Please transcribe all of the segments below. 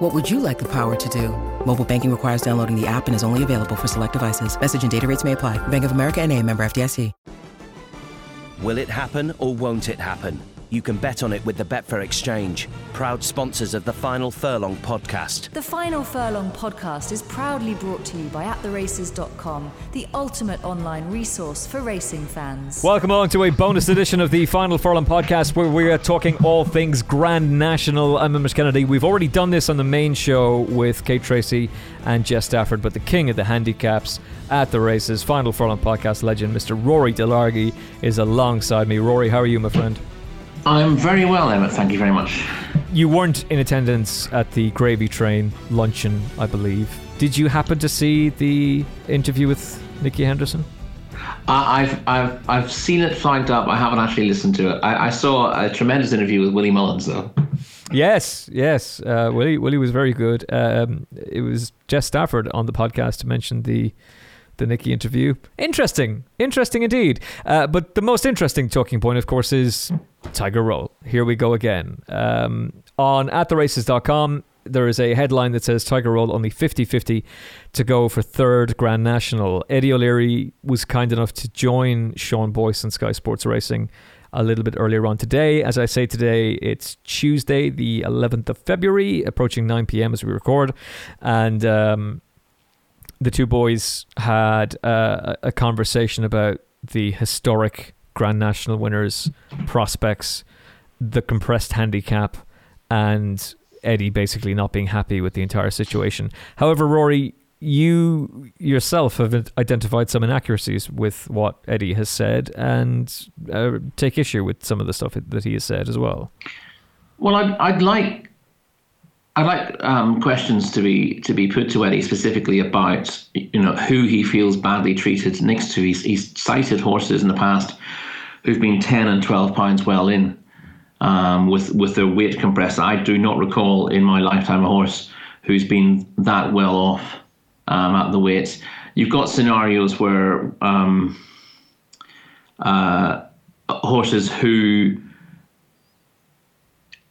What would you like the power to do? Mobile banking requires downloading the app and is only available for select devices. Message and data rates may apply. Bank of America N.A., member FDIC. Will it happen or won't it happen? You can bet on it with the Betfair Exchange, proud sponsors of the Final Furlong podcast. The Final Furlong podcast is proudly brought to you by attheraces.com, the ultimate online resource for racing fans. Welcome along to a bonus edition of the Final Furlong podcast, where we are talking all things Grand National. I'm Emmet Kennedy. We've already done this on the main show with Kate Tracy and Jess Stafford, but the king of the handicaps at the races, Final Furlong podcast legend, Mr. Rory Delargy, is alongside me. Rory, how are you, my friend? I'm very well, Emmet, thank you very much. You weren't in attendance at the Gravy Train luncheon, I believe. Did you happen to see the interview with Nicky Henderson? I've seen it flagged up. I haven't actually listened to it. I saw a tremendous interview with Willie Mullins, though. Yes. Willie was very good. It was Jess Stafford on the podcast to mention the Nicky interview. Interesting indeed. But the most interesting talking point, of course, is Tiger Roll. Here we go again. On attheraces.com, there is a headline that says Tiger Roll only 50-50 to go for third Grand National. Eddie O'Leary was kind enough to join Sean Boyce and Sky Sports Racing a little bit earlier on today. As I say today, it's Tuesday, the 11th of February, approaching 9 p.m. as we record. And the two boys had a conversation about the historic Grand National winners, prospects, the compressed handicap, and Eddie basically not being happy with the entire situation. However, Rory, you yourself have identified some inaccuracies with what Eddie has said and take issue with some of the stuff that he has said as well. Well, I'd like questions to be put to Eddie specifically about, you know, who he feels badly treated next to. He's cited horses in the past who've been 10 and 12 pounds well in with their weight compressed. I do not recall in my lifetime a horse who's been that well off at the weight. You've got scenarios where horses who, you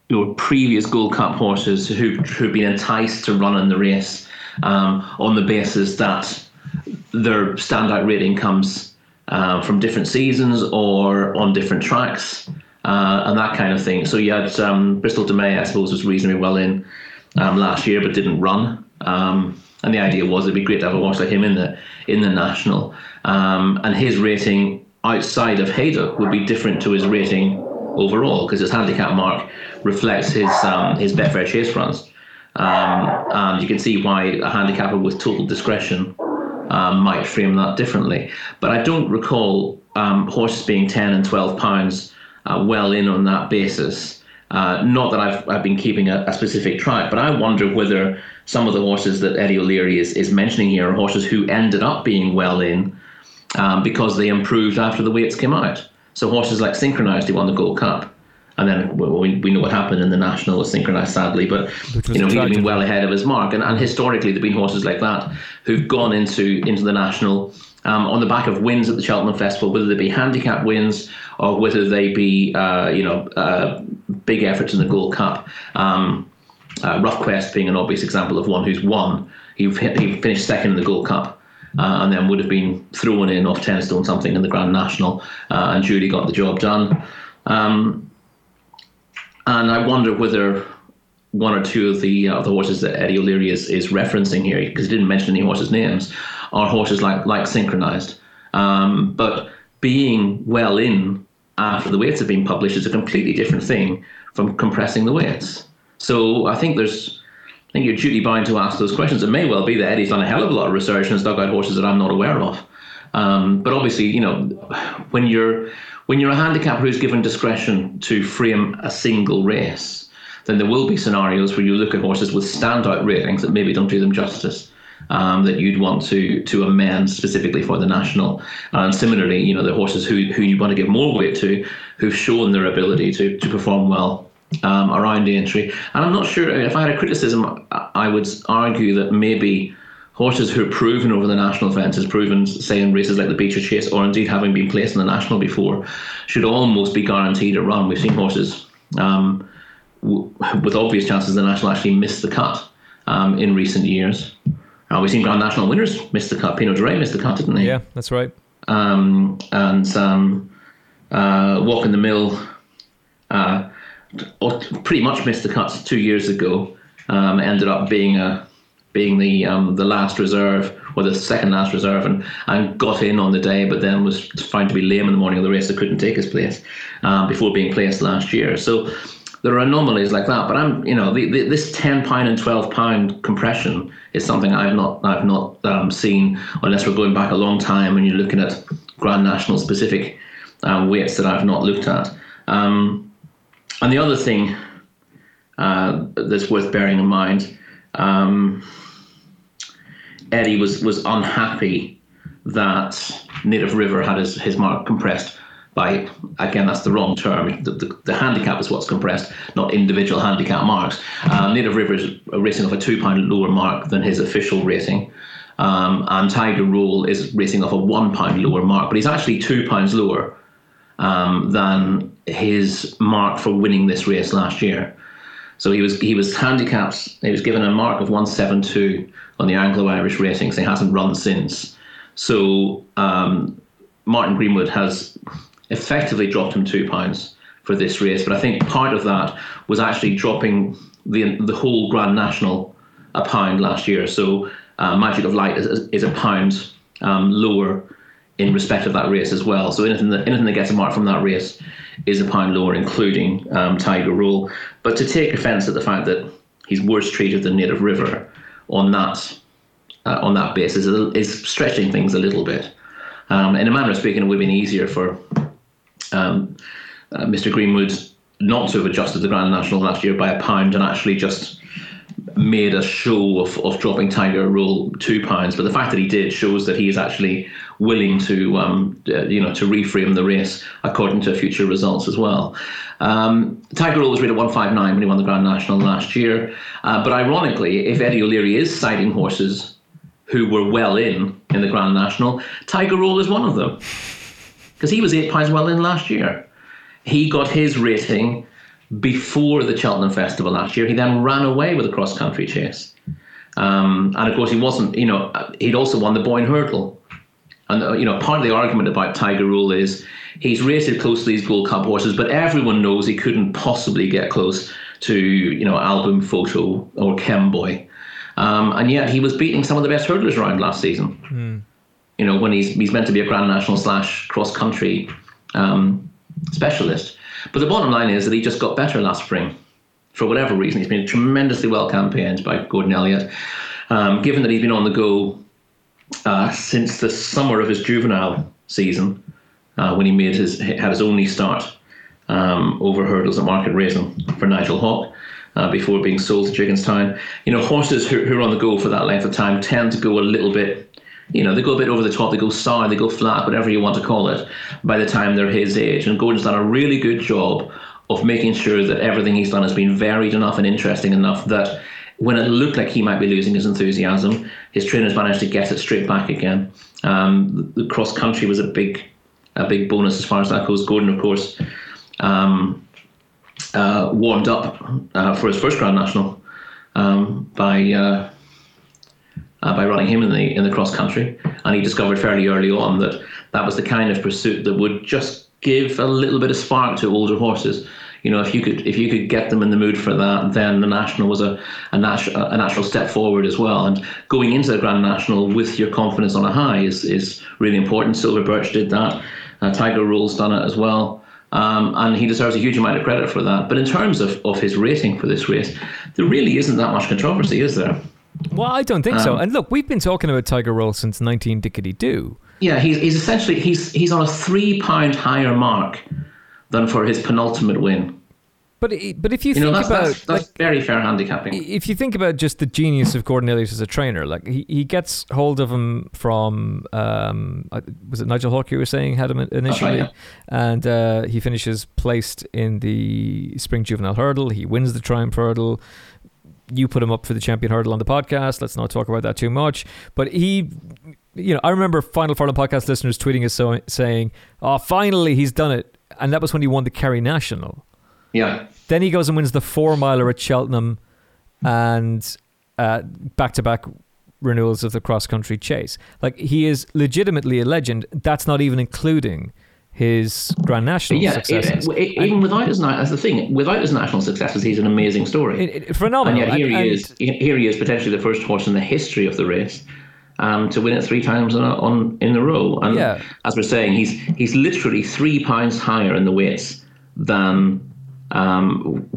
know, previous Gold Cup horses who've been enticed to run in the race on the basis that their standout rating comes from different seasons or on different tracks and that kind of thing. So you had Bristol de May, I suppose, was reasonably well in last year but didn't run. And the idea was it'd be great to have a horse like him in the national. And his rating outside of Haydock would be different to his rating overall because his handicap mark reflects his Betfair Chase runs. And you can see why a handicapper with total discretion might frame that differently. But I don't recall horses being 10 and 12 pounds well in on that basis. Not that I've been keeping a specific track, but I wonder whether some of the horses that Eddie O'Leary is mentioning here are horses who ended up being well in because they improved after the weights came out. So horses like Synchronised, who won the Gold Cup. And then we know what happened in the national with Synchronised, sadly, but you know, he'd been well ahead of his mark. And historically, there've been horses like that who've gone into the national on the back of wins at the Cheltenham Festival, whether they be handicap wins or whether they be big efforts in the Gold Cup. Rough Quest being an obvious example of one who's won. He finished second in the Gold Cup. And then would have been thrown in off 10 stone something in the Grand National and Judy got the job done. And I wonder whether one or two of the horses that Eddie O'Leary is referencing here, because he didn't mention any horses' names, are horses like Synchronised. But being well in after the weights have been published is a completely different thing from compressing the weights. So I think you're duty bound to ask those questions. It may well be that Eddie's done a hell of a lot of research and has dug out horses that I'm not aware of. But obviously, you know, when you're a handicapper who's given discretion to frame a single race, then there will be scenarios where you look at horses with standout ratings that maybe don't do them justice. that you'd want to amend specifically for the national. And similarly, you know, the horses who you want to give more weight to, who've shown their ability to perform well around Aintree. And I'm not sure, if I had a criticism, I would argue that maybe horses who are proven over the national events, as proven, say, in races like the Beecher Chase, or indeed having been placed in the national before, should almost be guaranteed a run. We've seen horses with obvious chances the national actually miss the cut in recent years. We've seen Grand National winners miss the cut. Pinot de Rey missed the cut, didn't he? Yeah, that's right. Walk in the Mill pretty much missed the cut 2 years ago. Ended up being the last reserve, or the second last reserve, and got in on the day, but then was found to be lame in the morning of the race, so couldn't take his place before being placed last year. So there are anomalies like that. But I'm, you know, this £10 and £12 compression is something I've not seen, unless we're going back a long time and you're looking at Grand National specific weights that I've not looked at. And the other thing that's worth bearing in mind. Eddie was unhappy that Native River had his mark compressed by, again, that's the wrong term. The handicap is what's compressed, not individual handicap marks. Native River is racing off a £2 lower mark than his official rating. And Tiger Roll is racing off a £1 lower mark, but he's actually £2 lower than his mark for winning this race last year. So he was handicapped. He was given a mark of 172 on the Anglo-Irish ratings. He hasn't run since. So Martin Greenwood has effectively dropped him £2 for this race. But I think part of that was actually dropping the whole Grand National £1 last year. So Magic of Light is £1 lower in respect of that race as well. So anything that gets a mark from that race is £1 lower, including Tiger Roll. But to take offence at the fact that he's worse treated than Native River on that basis is stretching things a little bit. In a manner of speaking, it would have been easier for Mr. Greenwood not to have adjusted the Grand National last year by £1 and actually just made a show of dropping Tiger Roll £2, but the fact that he did shows that he is actually willing to reframe the race according to future results as well. Tiger Roll was rated 159 when he won the Grand National last year, but ironically, if Eddie O'Leary is citing horses who were well in the Grand National, Tiger Roll is one of them, because he was £8 well in last year. He got his rating before the Cheltenham Festival last year. He then ran away with a cross-country chase. And of course he wasn't, you know, he'd also won the Boyne Hurdle. And, you know, part of the argument about Tiger Roll is he's rated close to these Gold Cup horses, but everyone knows he couldn't possibly get close to, you know, Album, Photo or Kemboy. And yet he was beating some of the best hurdlers around last season. Mm. You know, when he's meant to be a Grand National / cross-country specialist. But the bottom line is that he just got better last spring. For whatever reason, he's been tremendously well campaigned by Gordon Elliott. Given that he's been on the go since the summer of his juvenile season, when he had his only start over hurdles at Market Raisin for Nigel Hawke, before being sold to Jigginstown. You know, horses who are on the go for that length of time tend to go a little bit, you know, they go a bit over the top, they go sour, they go flat, whatever you want to call it, by the time they're his age. And Gordon's done a really good job of making sure that everything he's done has been varied enough and interesting enough that when it looked like he might be losing his enthusiasm, his trainers managed to get it straight back again. The cross-country was a big bonus as far as that goes. Gordon, of course, warmed up for his first Grand National by running him in the cross country, and he discovered fairly early on that was the kind of pursuit that would just give a little bit of spark to older horses. You know, if you could get them in the mood for that, then the National was a natural step forward as well. And going into the Grand National with your confidence on a high is really important. Silver Birch did that. Tiger Roll's done it as well. And he deserves a huge amount of credit for that. But in terms of his rating for this race, there really isn't that much controversy, is there? Well, I don't think so. And look, we've been talking about Tiger Roll since 19 Dickety-Doo. Yeah, he's essentially, he's on a £3 higher mark than for his penultimate win But if you think that's very fair handicapping. If you think about just the genius of Gordon Elliott as a trainer, like he gets hold of him from was it Nigel Hawke you were saying had him initially, right, yeah. And he finishes placed in the Spring Juvenile Hurdle. He wins the Triumph Hurdle. You put him up for the Champion Hurdle on the podcast. Let's not talk about that too much. But he, you know, I remember Final Furlong podcast listeners tweeting us saying, "Oh, finally he's done it," and that was when he won the Kerry National. Yeah. Then he goes and wins the 4-miler at Cheltenham and back-to-back renewals of the cross-country chase. Like, he is legitimately a legend. That's not even including his Grand National successes. Even without his... That's the thing. Without his national successes, he's an amazing story. Phenomenal. And yet here he is potentially the first horse in the history of the race to win it three times in a row. And as we're saying, he's literally 3 pounds higher in the weights than...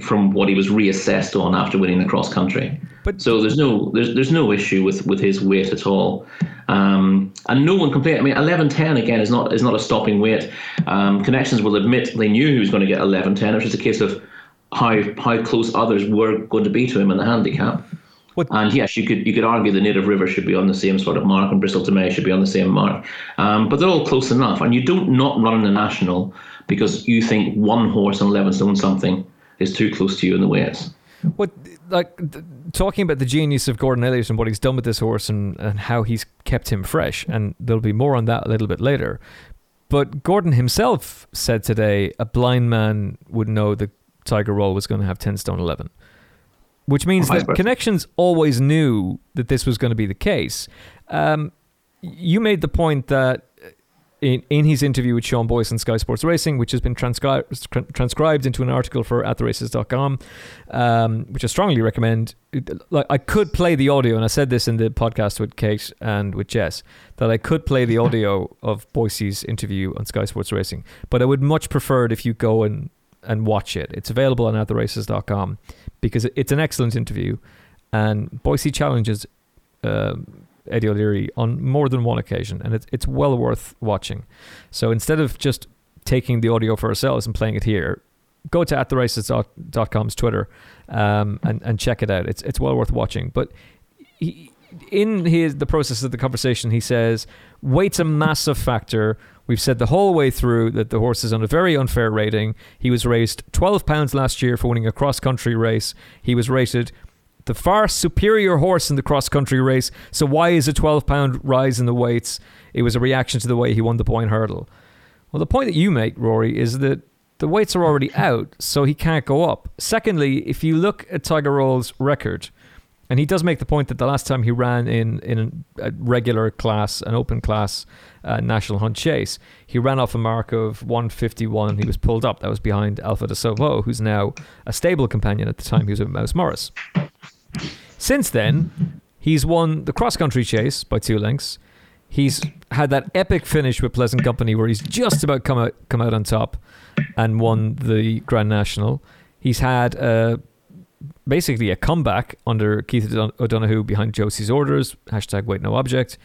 from what he was reassessed on after winning the cross country, so there's no issue with his weight at all, and no one complained. I mean, 11:10 again is not a stopping weight. Connections will admit they knew he was going to get 11:10. It was a case of how close others were going to be to him in the handicap. And yes, you could argue the Native River should be on the same sort of mark, and Bristol to May should be on the same mark, but they're all close enough. And you don't not run in the national because you think one horse and 11 stone something is too close to you in the weights. Talking about the genius of Gordon Elliott and what he's done with this horse and how he's kept him fresh, and there'll be more on that a little bit later. But Gordon himself said today a blind man would know that Tiger Roll was going to have 10 stone 11, which means that Connections always knew that this was going to be the case. You made the point that in his interview with Sean Boyce on Sky Sports Racing, which has been transcribed into an article for attheraces.com, which I strongly recommend. Like, I could play the audio, and I said this in the podcast with Kate and with Jess, that I could play the audio of Boyce's interview on Sky Sports Racing, but I would much prefer it if you go and watch it. It's available on attheraces.com because it's an excellent interview, and Boyce challenges Eddie O'Leary on more than one occasion, and it's well worth watching. So instead of just taking the audio for ourselves and playing it here, go to attheraces.com's Twitter and check it out. It's well worth watching. But in the process of the conversation, he says weight's a massive factor. We've said the whole way through that the horse is on a very unfair rating. He was raised 12 pounds last year for winning a cross-country race. He was rated the far superior horse in the cross-country race, so why is a 12-pound rise in the weights? It was a reaction to the way he won the Boyne Hurdle. Well, the point that you make, Rory, is that the weights are already out, so he can't go up. Secondly, if you look at Tiger Roll's record, and he does make the point that the last time he ran in a regular class, an open class national hunt chase, he ran off a mark of 151 and he was pulled up. That was behind Alpha de Sauveau, who's now a stable companion. At the time, he was with Mouse Morris. Since then, he's won the cross-country chase by 2 lengths. He's had that epic finish with Pleasant Company where he's just about come out on top and won the Grand National. He's had basically a comeback under Keith O'Donoghue behind Josie's orders, #WaitNoObject.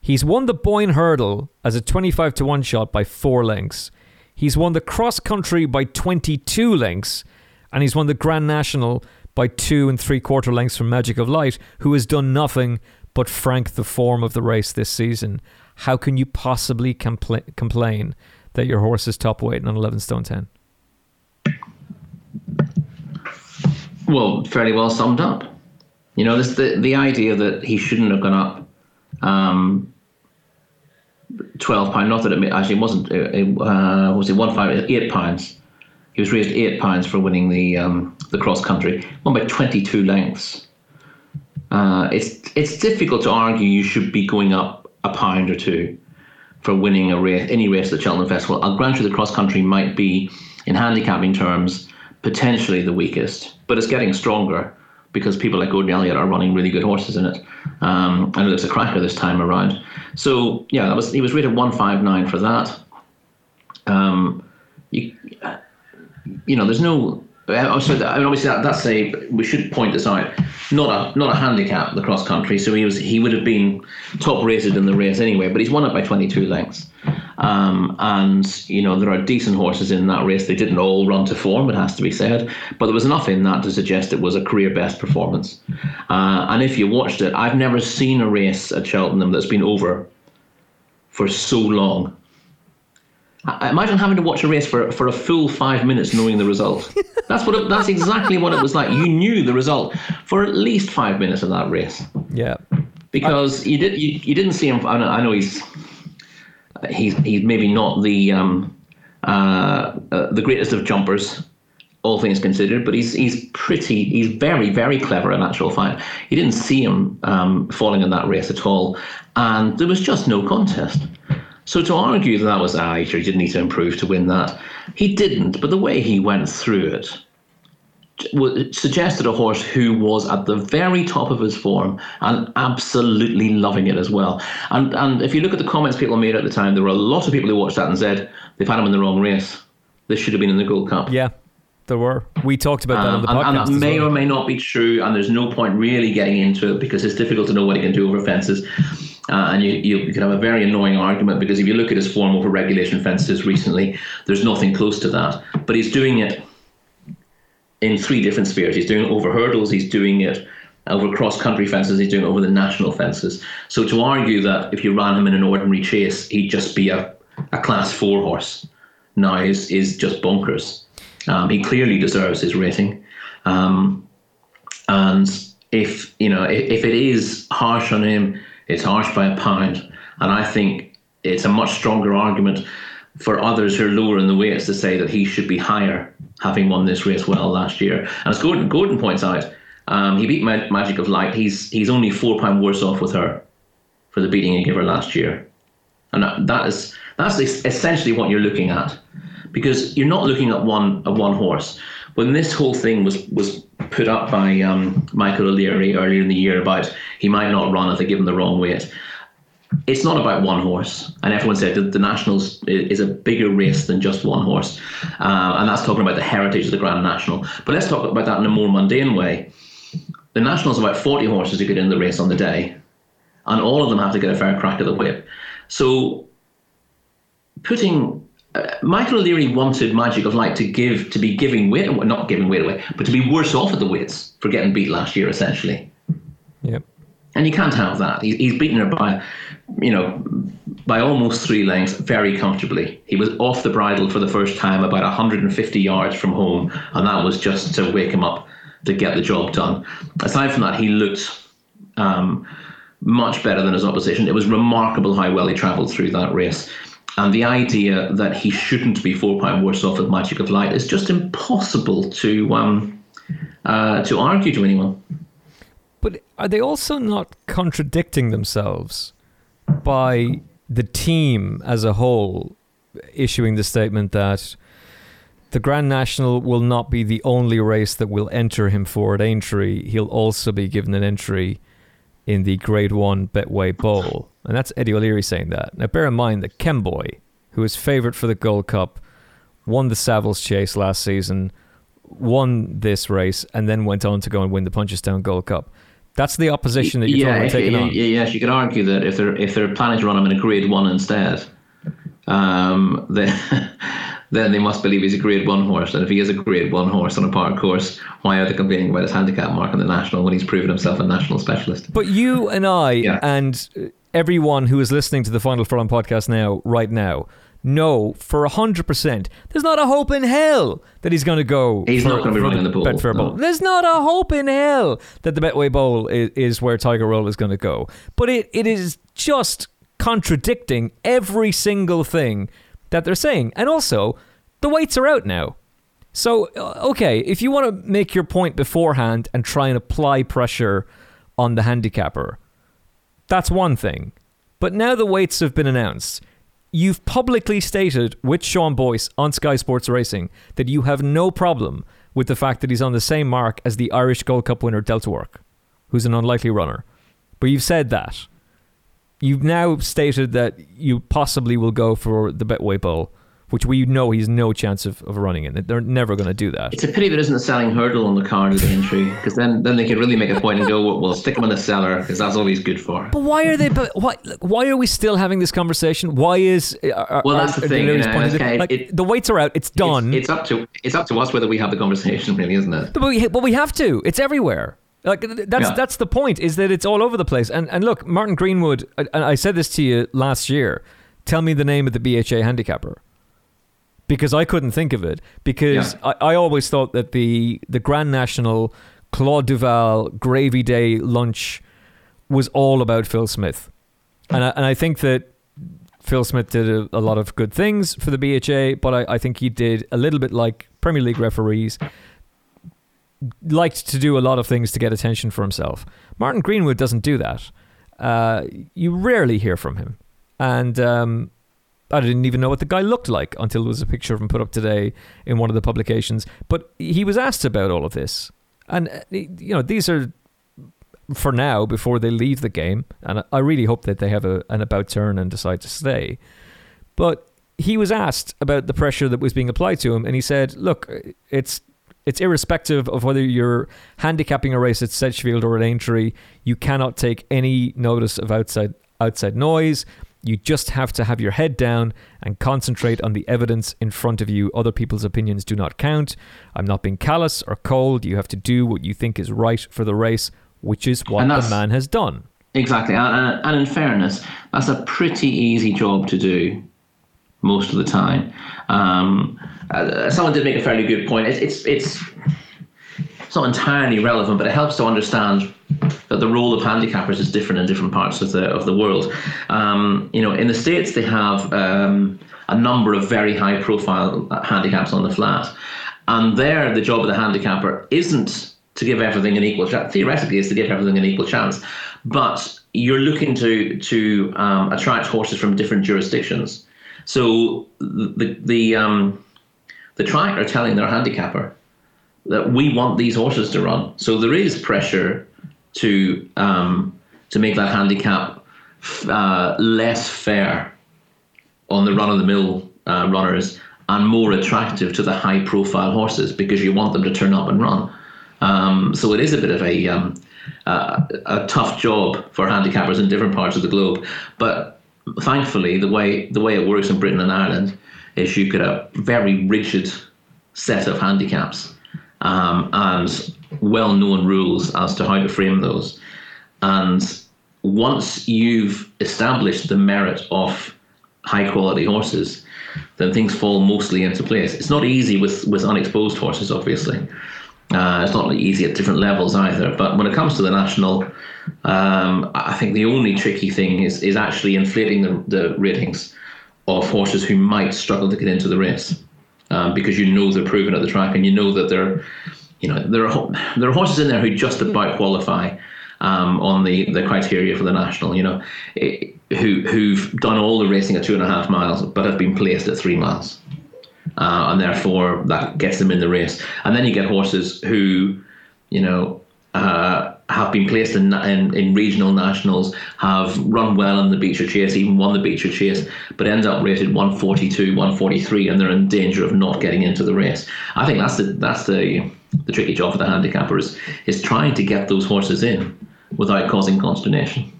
He's won the Boyne Hurdle as a 25-1 shot by 4 lengths. He's won the cross-country by 22 lengths. And he's won the Grand National by 2 3/4 lengths from Magic of Light, who has done nothing but frank the form of the race this season. How can you possibly complain that your horse is top weight on 11 stone 10? Well, fairly well summed up. You know, this the idea that he shouldn't have gone up 12 pounds. Not that it actually wasn't. Was it 1 5? 8 pounds. He was raised 8 pounds for winning the cross country, won by 22 lengths. It's difficult to argue you should be going up a pound or two for winning a race, any race at the Cheltenham Festival. I'll grant you the cross country might be, in handicapping terms, potentially the weakest, but it's getting stronger because people like Gordon Elliott are running really good horses in it. And it looks a cracker this time around. So yeah, he was rated 159 for that. You know, there's no. Also, I mean, obviously that's a, we should point this out, not a handicap, the cross country, so he would have been top rated in the race anyway, but he's won it by 22 lengths. And you know, there are decent horses in that race. They didn't all run to form, it has to be said, but there was enough in that to suggest it was a career best performance. And if you watched it, I've never seen a race at Cheltenham that's been over for so long. I imagine having to watch a race for a full 5 minutes knowing the result. That's exactly what it was like. You knew the result for at least 5 minutes of that race. Yeah, because you didn't see him. I know he's maybe not the the greatest of jumpers, all things considered, but he's very, very clever in actual fact. You didn't see him falling in that race at all, and there was just no contest. So to argue that was, sure, he didn't need to improve to win that. He didn't, but the way he went through it suggested a horse who was at the very top of his form and absolutely loving it as well. And if you look at the comments people made at the time, there were a lot of people who watched that and said, they've had him in the wrong race. This should have been in the Gold Cup. Yeah, there were. We talked about that on the podcast. And that may or may not be true, and there's no point really getting into it because it's difficult to know what he can do over fences. And you can have a very annoying argument because if you look at his form over regulation fences recently, there's nothing close to that. But he's doing it in three different spheres. He's doing it over hurdles, he's doing it over cross-country fences, he's doing it over the national fences. So to argue that if you ran him in an ordinary chase, he'd just be a Class 4 horse now is just bonkers. He clearly deserves his rating. And if it is harsh on him, it's harsh by a pound, and I think it's a much stronger argument for others who are lower in the weights to say that he should be higher, having won this race well last year. And as Gordon points out, he beat Magic of Light. He's only £4 worse off with her for the beating he gave her last year, and that's essentially what you're looking at, because you're not looking at one horse. When this whole thing was put up by Michael O'Leary earlier in the year about he might not run if they give him the wrong weight, it's not about one horse. And everyone said that the Nationals is a bigger race than just one horse. And that's talking about the heritage of the Grand National. But let's talk about that in a more mundane way. The Nationals about 40 horses who get in the race on the day, and all of them have to get a fair crack at the whip. So Michael O'Leary wanted Magic of Light to be worse off at the weights for getting beat last year, essentially. Yep. And you can't have that. He's beaten her by almost 3 lengths very comfortably. He was off the bridle for the first time about 150 yards from home, and that was just to wake him up to get the job done. Aside from that, he looked much better than his opposition. It was remarkable how well he travelled through that race. And the idea that he shouldn't be £4 worse off at Magic of Light is just impossible to argue to anyone. But are they also not contradicting themselves by the team as a whole issuing the statement that the Grand National will not be the only race that will enter him for at Aintree? He'll also be given an entry in the Grade 1 Betway Bowl. And that's Eddie O'Leary saying that. Now, bear in mind that Kemboy, who is favourite for the Gold Cup, won the Savills Chase last season, won this race, and then went on to go and win the Punchestown Gold Cup. That's the opposition that you're talking about taking on. Yes, you could argue that if they're planning to run him in a Grade 1 instead, then they must believe he's a Grade 1 horse. And if he is a Grade 1 horse on a park course, why are they complaining about his handicap mark on the National when he's proven himself a National specialist? But you and I and everyone who is listening to the Final Furlong podcast right now, know for 100%, there's not a hope in hell that he's going to go. He's not going to be running the Betfair Bowl. There's not a hope in hell that the Betway Bowl is where Tiger Roll is going to go. But it is just contradicting every single thing that they're saying. And also, the weights are out now. So, okay, if you want to make your point beforehand and try and apply pressure on the handicapper, that's one thing. But now the weights have been announced. You've publicly stated with Sean Boyce on Sky Sports Racing that you have no problem with the fact that he's on the same mark as the Irish Gold Cup winner Delta Work, who's an unlikely runner. But you've said that. You've now stated that you possibly will go for the Betway Bowl. which we know he's no chance of running in. They're never going to do that. It's a pity there isn't a selling hurdle on the card of the entry, because then they could really make a point and go, well, we'll stick him in the cellar because that's all he's good for. But why are they? Why are we still having this conversation? Why is? Well, that's the thing. You know, the weights are out. It's done. It's up to us whether we have the conversation, really, isn't it? But we have to. It's everywhere. Like that's the point. Is that it's all over the place. And look, Martin Greenwood. And I said this to you last year. Tell me the name of the BHA handicapper. Because I couldn't think of it. Because I always thought that the Grand National Claude Duval Gravy Day lunch was all about Phil Smith. And I think that Phil Smith did a lot of good things for the BHA, but I think he did a little bit like Premier League referees, liked to do a lot of things to get attention for himself. Martin Greenwood doesn't do that. You rarely hear from him. And... I didn't even know what the guy looked like until there was a picture of him put up today in one of the publications. But he was asked about all of this. And, you know, these are, for now, before they leave the game. And I really hope that they have an about turn and decide to stay. But he was asked about the pressure that was being applied to him. And he said, look, it's irrespective of whether you're handicapping a race at Sedgefield or at Aintree, you cannot take any notice of outside noise. You just have to have your head down and concentrate on the evidence in front of you. Other people's opinions do not count. I'm not being callous or cold. You have to do what you think is right for the race, which is what the man has done. Exactly. And in fairness, that's a pretty easy job to do most of the time. Someone did make a fairly good point. It's not entirely relevant, but it helps to understand that the role of handicappers is different in different parts of the world. You know, in the States, they have a number of very high-profile handicaps on the flat. And there, the job of the handicapper isn't to give everything an equal chance. Theoretically, it's to give everything an equal chance. But you're looking to attract horses from different jurisdictions. So the track are telling their handicapper that we want these horses to run. So there is pressure to make that handicap less fair on the run-of-the-mill runners and more attractive to the high-profile horses, because you want them to turn up and run. So it is a bit of a tough job for handicappers in different parts of the globe. But thankfully, the way it works in Britain and Ireland is you get a very rigid set of handicaps and well-known rules as to how to frame those. And once you've established the merit of high-quality horses, then things fall mostly into place. It's not easy with unexposed horses, obviously. It's not easy at different levels either. But when it comes to the national, I think the only tricky thing is actually inflating the ratings of horses who might struggle to get into the race, because you know they're proven at the track, and you know that they're... You know, there are horses in there who just about qualify on the criteria for the national, you know, who've done all the racing at 2.5 miles but have been placed at 3 miles. And therefore, that gets them in the race. And then you get horses who, you know, have been placed in regional nationals, have run well in the Beecher Chase, even won the Beecher Chase, but end up rated 142, 143, and they're in danger of not getting into the race. I think that's the tricky job for the handicapper is trying to get those horses in without causing consternation.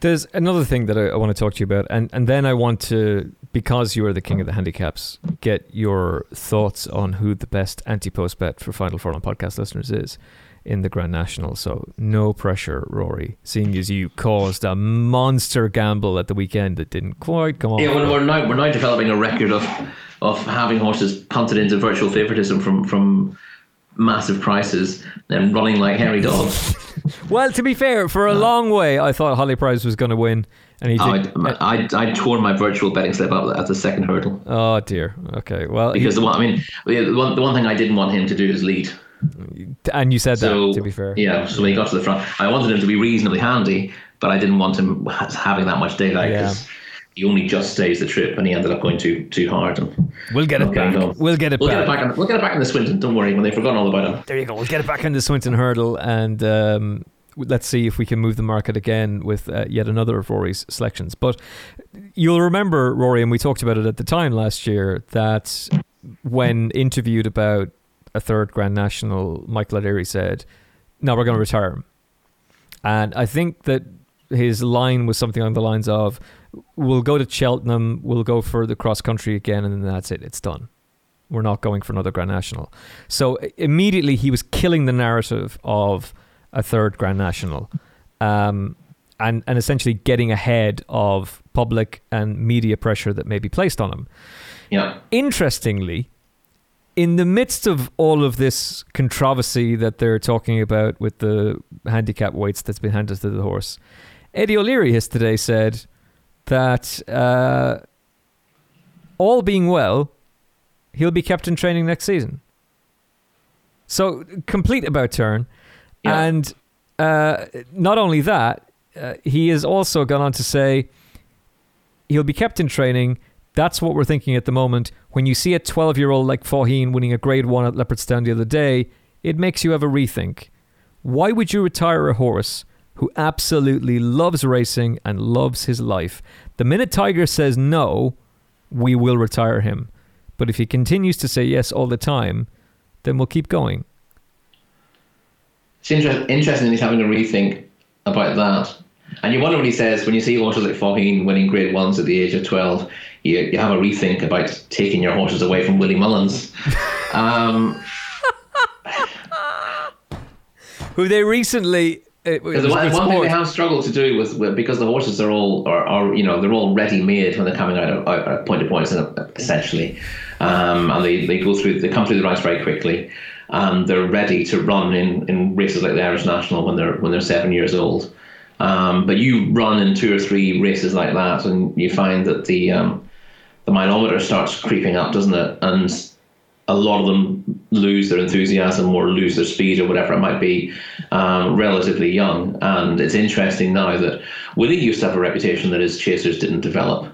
There's another thing that I want to talk to you about, and then I want to, because you are the king of the handicaps, get your thoughts on who the best anti-post bet for Final Furlong podcast listeners is in the Grand National. So no pressure, Rory, seeing as you caused a monster gamble at the weekend that didn't quite come off. Yeah, we're now developing a record of having horses punted into virtual favouritism from massive prices and running like hairy dogs. Well, to be fair, for a long way, I thought Holly Price was going to win. And he did. I tore my virtual betting slip up at the second hurdle. Oh, dear. Okay, well... Because the one thing I didn't want him to do is lead. And you said that, to be fair. Yeah, so when he got to the front, I wanted him to be reasonably handy, but I didn't want him having that much daylight, because... Yeah. He only just stays the trip, and he ended up going too hard. And We'll get it back in the Swinton. Don't worry, when they've forgotten all about him. There you go. We'll get it back in the Swinton hurdle, and let's see if we can move the market again with yet another of Rory's selections. But you'll remember, Rory, and we talked about it at the time last year, that when interviewed about a third Grand National, Michael O'Leary said, no, we're going to retire him. And I think that his line was something along the lines of, we'll go to Cheltenham, we'll go for the cross-country again, and then that's it, it's done. We're not going for another Grand National. So immediately he was killing the narrative of a third Grand National, and essentially getting ahead of public and media pressure that may be placed on him. Yeah. Interestingly, in the midst of all of this controversy that they're talking about with the handicap weights that's been handed to the horse, Eddie O'Leary has today said that all being well, he'll be kept in training next season. So complete about turn. Yeah. And not only that, he has also gone on to say he'll be kept in training. That's what we're thinking at the moment. When you see a 12-year-old like Faheen winning a Grade 1 at Leopardstown the other day, it makes you have a rethink. Why would you retire a horse who absolutely loves racing and loves his life? The minute Tiger says no, we will retire him. But if he continues to say yes all the time, then we'll keep going. It's interesting that he's having a rethink about that. And you wonder what he says when you see horses like Faheen winning Grade 1s at the age of 12. You have a rethink about taking your horses away from Willie Mullins. Who they recently... One thing they have struggled to do with because the horses are all, they're all ready-made when they're coming out point-to-point, essentially. And they come through the ranks very quickly. They're ready to run in races like the Irish National when they're 7 years old. But you run in two or three races like that, and you find that the mile-ometer starts creeping up, doesn't it? And a lot of them lose their enthusiasm or lose their speed or whatever it might be, relatively young. And it's interesting now that Willie used to have a reputation that his chasers didn't develop,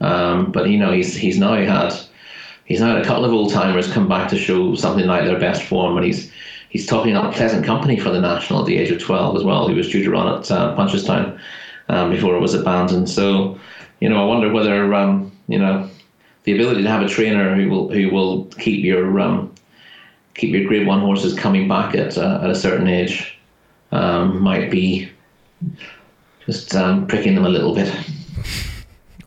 but he's now had a couple of old timers come back to show something like their best form, and he's topping up Pleasant Company for the National at the age of 12 as well. He was due to run at Punchestown before it was abandoned. So, I wonder whether the ability to have a trainer who will keep your Grade 1 horses coming back at a certain age might be just pricking them a little bit.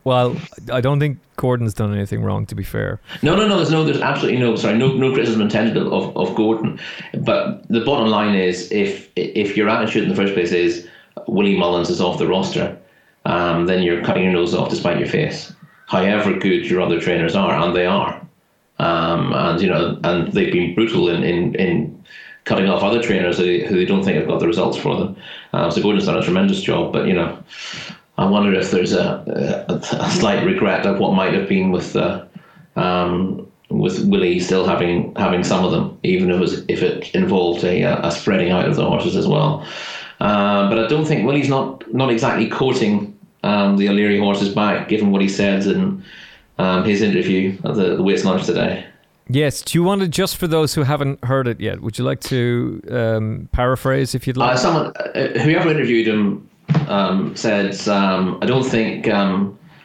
Well, I don't think Gordon's done anything wrong, to be fair. No. There's absolutely no criticism intended of Gordon. But the bottom line is, if your attitude in the first place is Willie Mullins is off the roster, then you're cutting your nose off to spite your face. However good your other trainers are, and they are, and they've been brutal in cutting off other trainers who they don't think have got the results for them. So Gordon's done a tremendous job, but I wonder if there's a slight regret of what might have been with Willie still having some of them, even if it involved a spreading out of the horses as well. But I don't think Willie's not exactly courting the O'Leary horses back, given what he said in his interview at the Weights Lunch today. Yes. Do you want to, just for those who haven't heard it yet, would you like to paraphrase if you'd like? Whoever interviewed him said, I don't think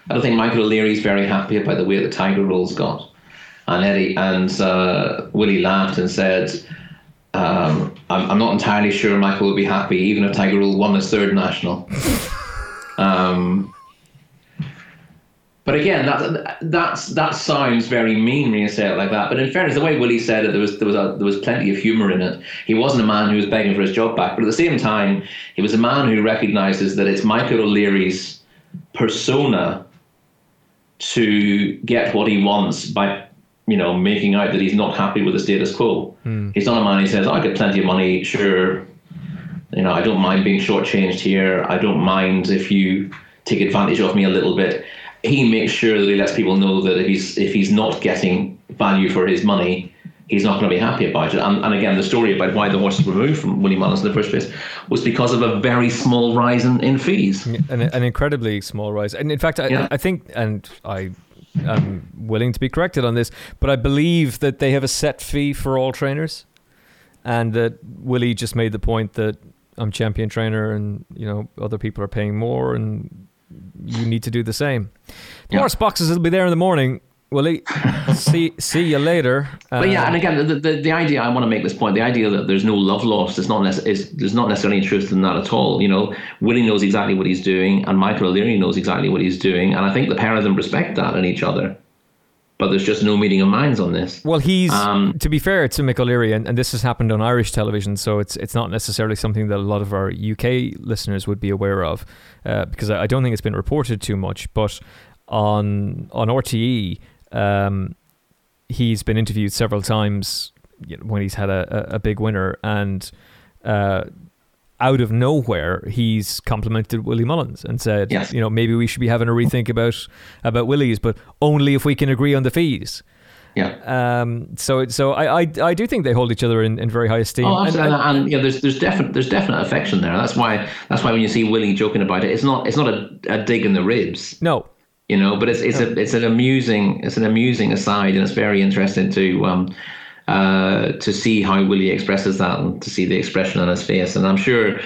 Michael O'Leary's very happy about the way the Tiger Roll's got. And Willie laughed and said, I'm not entirely sure Michael will be happy even if Tiger Roll won his third National. But again, that sounds very mean when you say it like that. But in fairness, the way Willie said it, there was plenty of humour in it. He wasn't a man who was begging for his job back, but at the same time, he was a man who recognises that it's Michael O'Leary's persona to get what he wants by, making out that he's not happy with the status quo. Mm. He's not a man who says, "I get plenty of money, sure. I don't mind being shortchanged here. I don't mind if you take advantage of me a little bit." He makes sure that he lets people know that if he's not getting value for his money, he's not going to be happy about it. And again, the story about why the horses were removed from Willie Mullins in the first place was because of a very small rise in fees. An incredibly small rise. And in fact, I think, and I am willing to be corrected on this, but I believe that they have a set fee for all trainers, and that Willie just made the point that I'm champion trainer and, you know, other people are paying more and you need to do the same. The horse boxes will be there in the morning. Willie, see you later. But yeah, and again, the idea, I want to make this point, the idea that there's no love lost, there's not necessarily any truth in that at all. You know, Willie knows exactly what he's doing and Michael O'Leary knows exactly what he's doing, and I think the pair of them respect that in each other. But there's just no meeting of minds on this. Well, he's, to be fair to Mick O'Leary, and this has happened on Irish television, so it's not necessarily something that a lot of our UK listeners would be aware of, because I don't think it's been reported too much, but on RTE, he's been interviewed several times, you know, when he's had a big winner, and out of nowhere he's complimented Willie Mullins and said, yes, you know, maybe we should be having a rethink about Willie's, but only if we can agree on the fees. Yeah. So I do think they hold each other in very high esteem. Oh, absolutely. And yeah, there's definite affection there. That's why when you see Willie joking about it, it's not a dig in the ribs. No. You know, but it's an amusing aside, and it's very interesting to see how Willie expresses that and to see the expression on his face. And I'm sure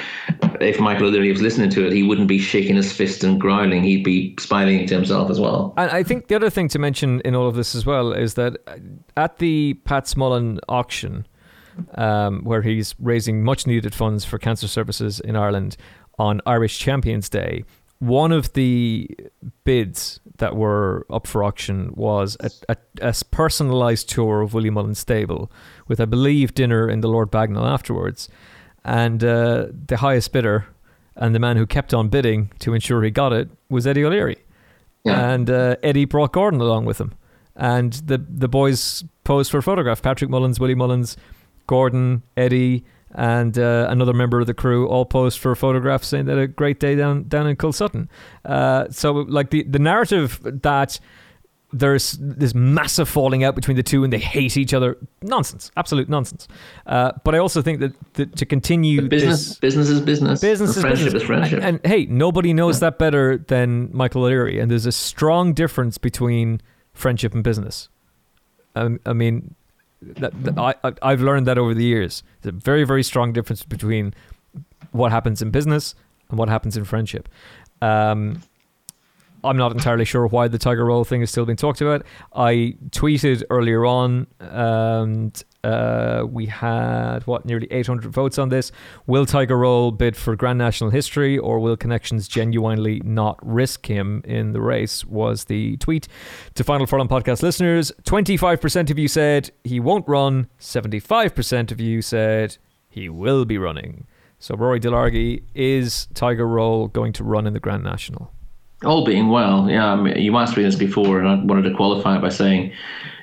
if Michael O'Leary was listening to it, he wouldn't be shaking his fist and growling. He'd be smiling to himself as well. And I think the other thing to mention in all of this as well is that at the Pat Smullen auction, where he's raising much needed funds for cancer services in Ireland on Irish Champions Day, one of the bids that were up for auction was a personalised tour of Willie Mullins' stable with, I believe, dinner in the Lord Bagnall afterwards. And the highest bidder and the man who kept on bidding to ensure he got it was Eddie O'Leary. Yeah. And Eddie brought Gordon along with him. And the boys posed for a photograph. Patrick Mullins, Willie Mullins, Gordon, Eddie, and another member of the crew all posed for a photograph saying that a great day down in Culsutton. So like the narrative that there's this massive falling out between the two and they hate each other, nonsense, absolute nonsense. But I also think that to continue the business is business. Business is friendship business. Is friendship. And hey, nobody knows that better than Michael O'Leary. And there's a strong difference between friendship and business. I mean, I've learned that over the years. There's a very, very strong difference between what happens in business and what happens in friendship. I'm not entirely sure why the Tiger Roll thing is still being talked about. I tweeted earlier on, and we had, nearly 800 votes on this. Will Tiger Roll bid for Grand National history, or will connections genuinely not risk him in the race, was the tweet. To Final Furlong podcast listeners, 25% of you said he won't run, 75% of you said he will be running. So Rory Delargy, is Tiger Roll going to run in the Grand National? All being well, yeah. I mean, you asked me this before, and I wanted to qualify it by saying,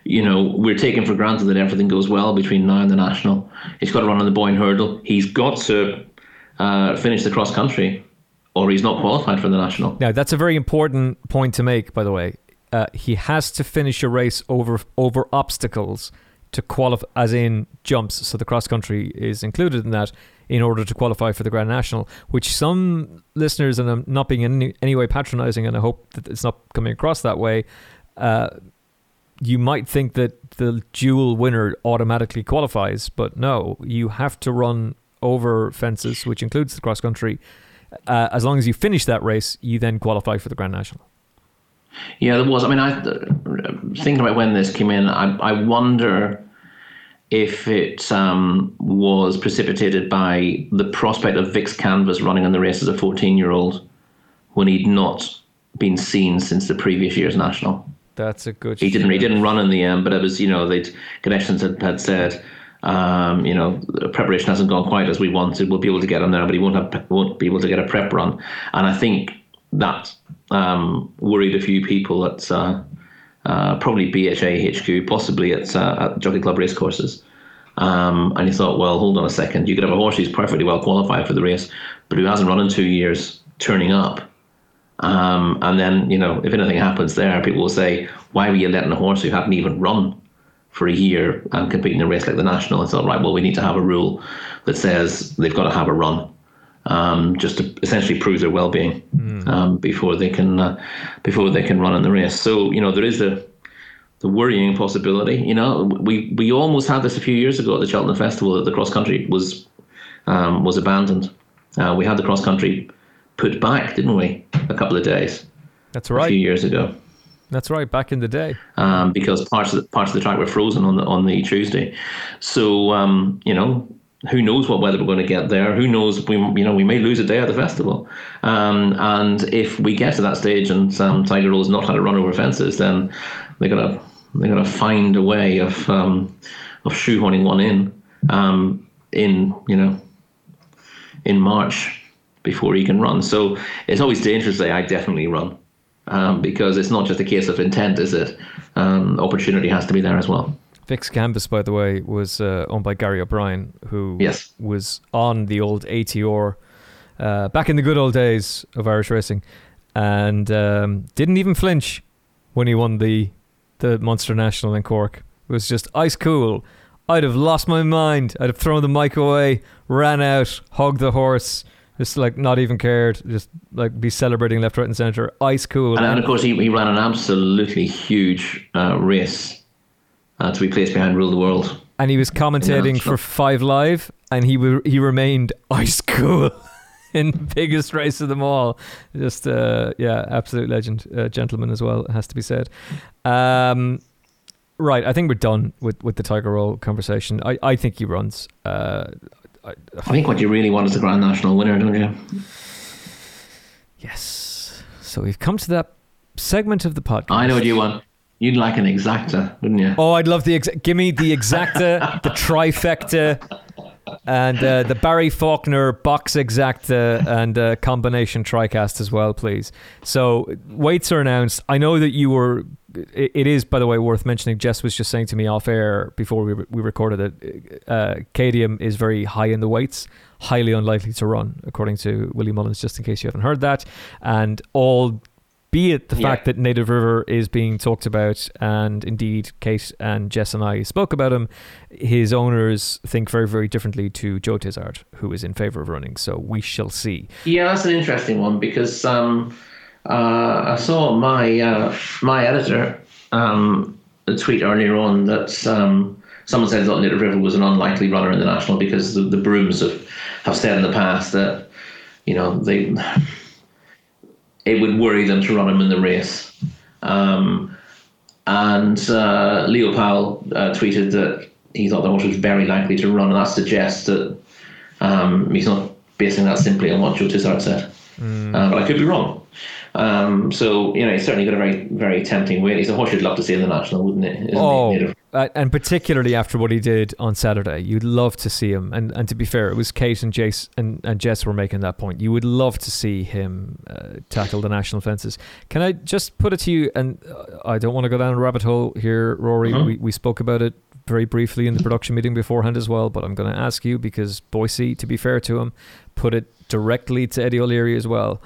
you know, we're taking for granted that everything goes well between now and the National. He's got to run on the Boyne Hurdle. He's got to finish the cross country, or he's not qualified for the National. Now, that's a very important point to make, by the way. He has to finish a race over obstacles to qualify, as in jumps. So the cross country is included in that, in order to qualify for the Grand National, which some listeners, and I'm not being in any way patronising, and I hope that it's not coming across that way, you might think that the dual winner automatically qualifies, but no, you have to run over fences, which includes the cross-country. As long as you finish that race, you then qualify for the Grand National. Yeah, there was. I mean, thinking about when this came in, I wonder if it was precipitated by the prospect of Vic's Canvas running on the race as a 14-year-old when he'd not been seen since the previous year's National. That's a good. He didn't run in the end, but it was, you know, the connections had said, you know, preparation hasn't gone quite as we wanted. We'll be able to get him there, but he won't be able to get a prep run. And I think that worried a few people at. Probably BHA HQ, possibly at Jockey Club racecourses, and you thought, well, hold on a second, you could have a horse who's perfectly well qualified for the race, but who hasn't run in 2 years, turning up, and then, you know, if anything happens there, people will say, why were you letting a horse who hadn't even run for a year and competing in a race like the National? And thought, right, well, we need to have a rule that says they've got to have a run, just to essentially prove their well-being before they can run in the race. So, you know, there is the worrying possibility. You know, we almost had this a few years ago at the Cheltenham Festival, that the cross country was abandoned We had the cross country put back, didn't we, a couple of days? That's right. A few years ago. That's right, back in the day. Because parts of the track were frozen on the Tuesday. So, who knows what weather we're going to get there? Who knows? We may lose a day at the festival. And if we get to that stage and Tiger Roll has not had a run over fences, then they're gonna find a way of shoehorning one in March before he can run. So it's always dangerous to say I definitely run, because it's not just a case of intent, is it? Opportunity has to be there as well. Fixed Canvas, by the way, was owned by Gary O'Brien, who yes. was on the old ATR back in the good old days of Irish racing, and didn't even flinch when he won the Munster National in Cork. It was just ice cool. I'd have lost my mind. I'd have thrown the mic away, ran out, hogged the horse, just like not even cared, just like be celebrating left, right and centre. Ice cool. And of course he ran an absolutely huge race to be placed behind Rule the World. And he was commentating for Five Live, and he remained ice cool in the biggest race of them all. Just, absolute legend. Gentleman as well, it has to be said. Right, I think we're done with the Tiger Roll conversation. I think he runs. I think what you really want is a Grand National winner, don't you? Yes. So we've come to that segment of the podcast. I know what you want. You'd like an exacta, wouldn't you? Oh, I'd love the give me the exacta, the trifecta, and the Barry Faulkner box exacta and combination tricast as well, please. So weights are announced. I know that you were. It is, by the way, worth mentioning. Jess was just saying to me off air before we recorded it. KDM is very high in the weights, highly unlikely to run, according to Willie Mullins. Just in case you haven't heard that, and all. Be it the fact that Native River is being talked about, and indeed Kate and Jess and I spoke about him, his owners think very, very differently to Joe Tizard, who is in favour of running. So we shall see. Yeah, that's an interesting one, because I saw my editor tweet earlier on that someone said that Native River was an unlikely runner in the National because the Brooms have said in the past that, they... It would worry them to run him in the race. And Leo Powell tweeted that he thought the horse was very likely to run, and that suggests that he's not basing that simply on what Joe Tizard said. But I could be wrong. So, he's certainly got a very, very tempting weight. He's a horse you'd love to see in the National, wouldn't it? And particularly after what he did on Saturday, you'd love to see him. And to be fair, it was Kate and Jace and Jess were making that point. You would love to see him tackle the National fences. Can I just put it to you, and I don't want to go down a rabbit hole here, Rory. Uh-huh. We spoke about it very briefly in the production meeting beforehand as well, but I'm going to ask you because Boyce, to be fair to him, put it directly to Eddie O'Leary as well.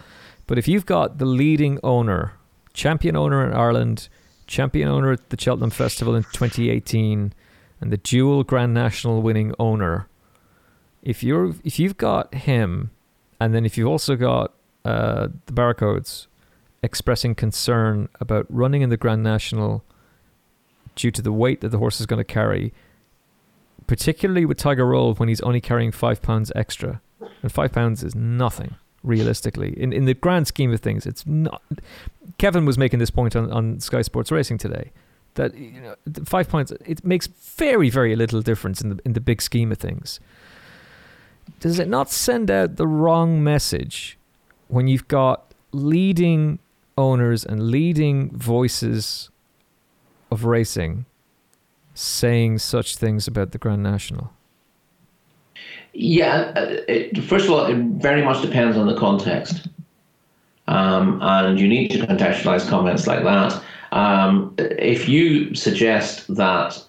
But if you've got the leading owner, champion owner in Ireland, champion owner at the Cheltenham Festival in 2018, and the dual Grand National winning owner, if you've got him, and then if you've also got the Barracodes expressing concern about running in the Grand National due to the weight that the horse is going to carry, particularly with Tiger Roll when he's only carrying 5 pounds extra, and 5 pounds is nothing. Realistically, in the grand scheme of things, it's not. Kevin was making this point on Sky Sports Racing today that 5 points, it makes very, very little difference in the big scheme of things. Does it not send out the wrong message when you've got leading owners and leading voices of racing saying such things about the Grand National? Yeah, first of all, it very much depends on the context. And you need to contextualize comments like that. If you suggest that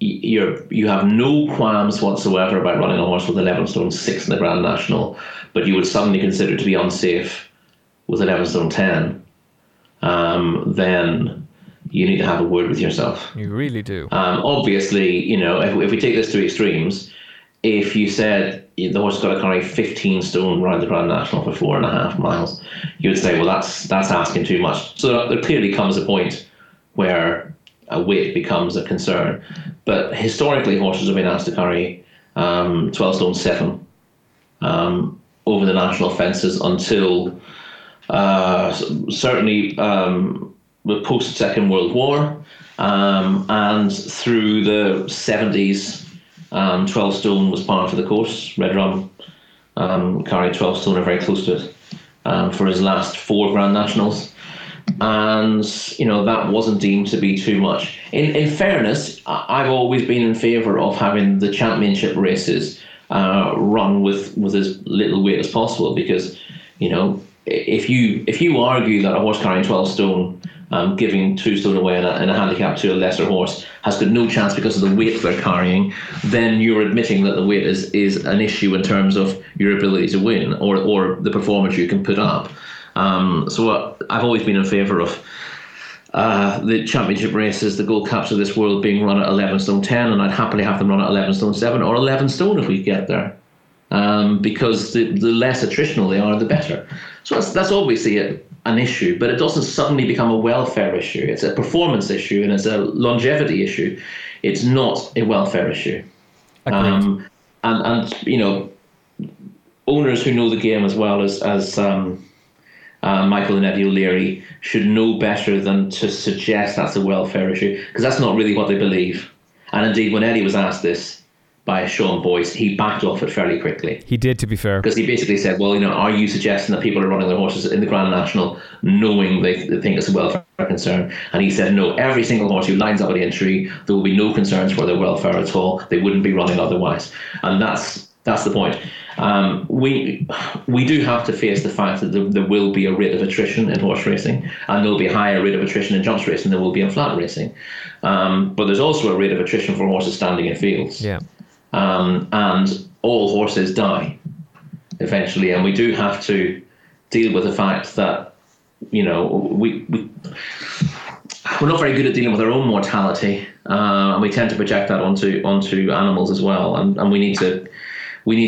you have no qualms whatsoever about running a horse with 11 stone 6 in the Grand National, but you would suddenly consider it to be unsafe with 11 stone 10, then you need to have a word with yourself. You really do. Obviously, if we take this to extremes, if you said the horse got to carry 15 stone around the Grand National for 4.5 miles, you would say, well, that's asking too much. So there clearly comes a point where a weight becomes a concern. But historically, horses have been asked to carry 12 stone 7 over the national fences until certainly the post-Second World War and through the 70s. 12 stone was par for the course. Red Rum carried 12 stone or very close to it for his last four Grand Nationals. And, you know, that wasn't deemed to be too much. In fairness, I've always been in favour of having the championship races run with as little weight as possible because, you know, if you argue that a horse carrying 12 stone giving 2 stone away in a handicap to a lesser horse has got no chance because of the weight they're carrying, then you're admitting that the weight is an issue in terms of your ability to win or the performance you can put up. So I've always been in favour of the championship races, the gold caps of this world being run at 11 stone 10, and I'd happily have them run at 11 stone 7 or 11 stone if we get there, because the less attritional they are, the better. So that's obviously an issue, but it doesn't suddenly become a welfare issue. It's a performance issue and it's a longevity issue. It's not a welfare issue. And you know, owners who know the game as well as Michael and Eddie O'Leary should know better than to suggest that's a welfare issue, because that's not really what they believe. And indeed, when Eddie was asked this by Sean Boyce, he backed off it fairly quickly. He did, to be fair. Because he basically said, well, you know, are you suggesting that people are running their horses in the Grand National knowing they think it's a welfare concern? And he said, no, every single horse who lines up at Aintree, there will be no concerns for their welfare at all. They wouldn't be running otherwise. And that's the point. We do have to face the fact that there will be a rate of attrition in horse racing, and there'll be a higher rate of attrition in jumps racing than there will be in flat racing. But there's also a rate of attrition for horses standing in fields. Yeah. And all horses die eventually, and we do have to deal with the fact that, you know, we're not very good at dealing with our own mortality, and we tend to project that onto animals as well, and we need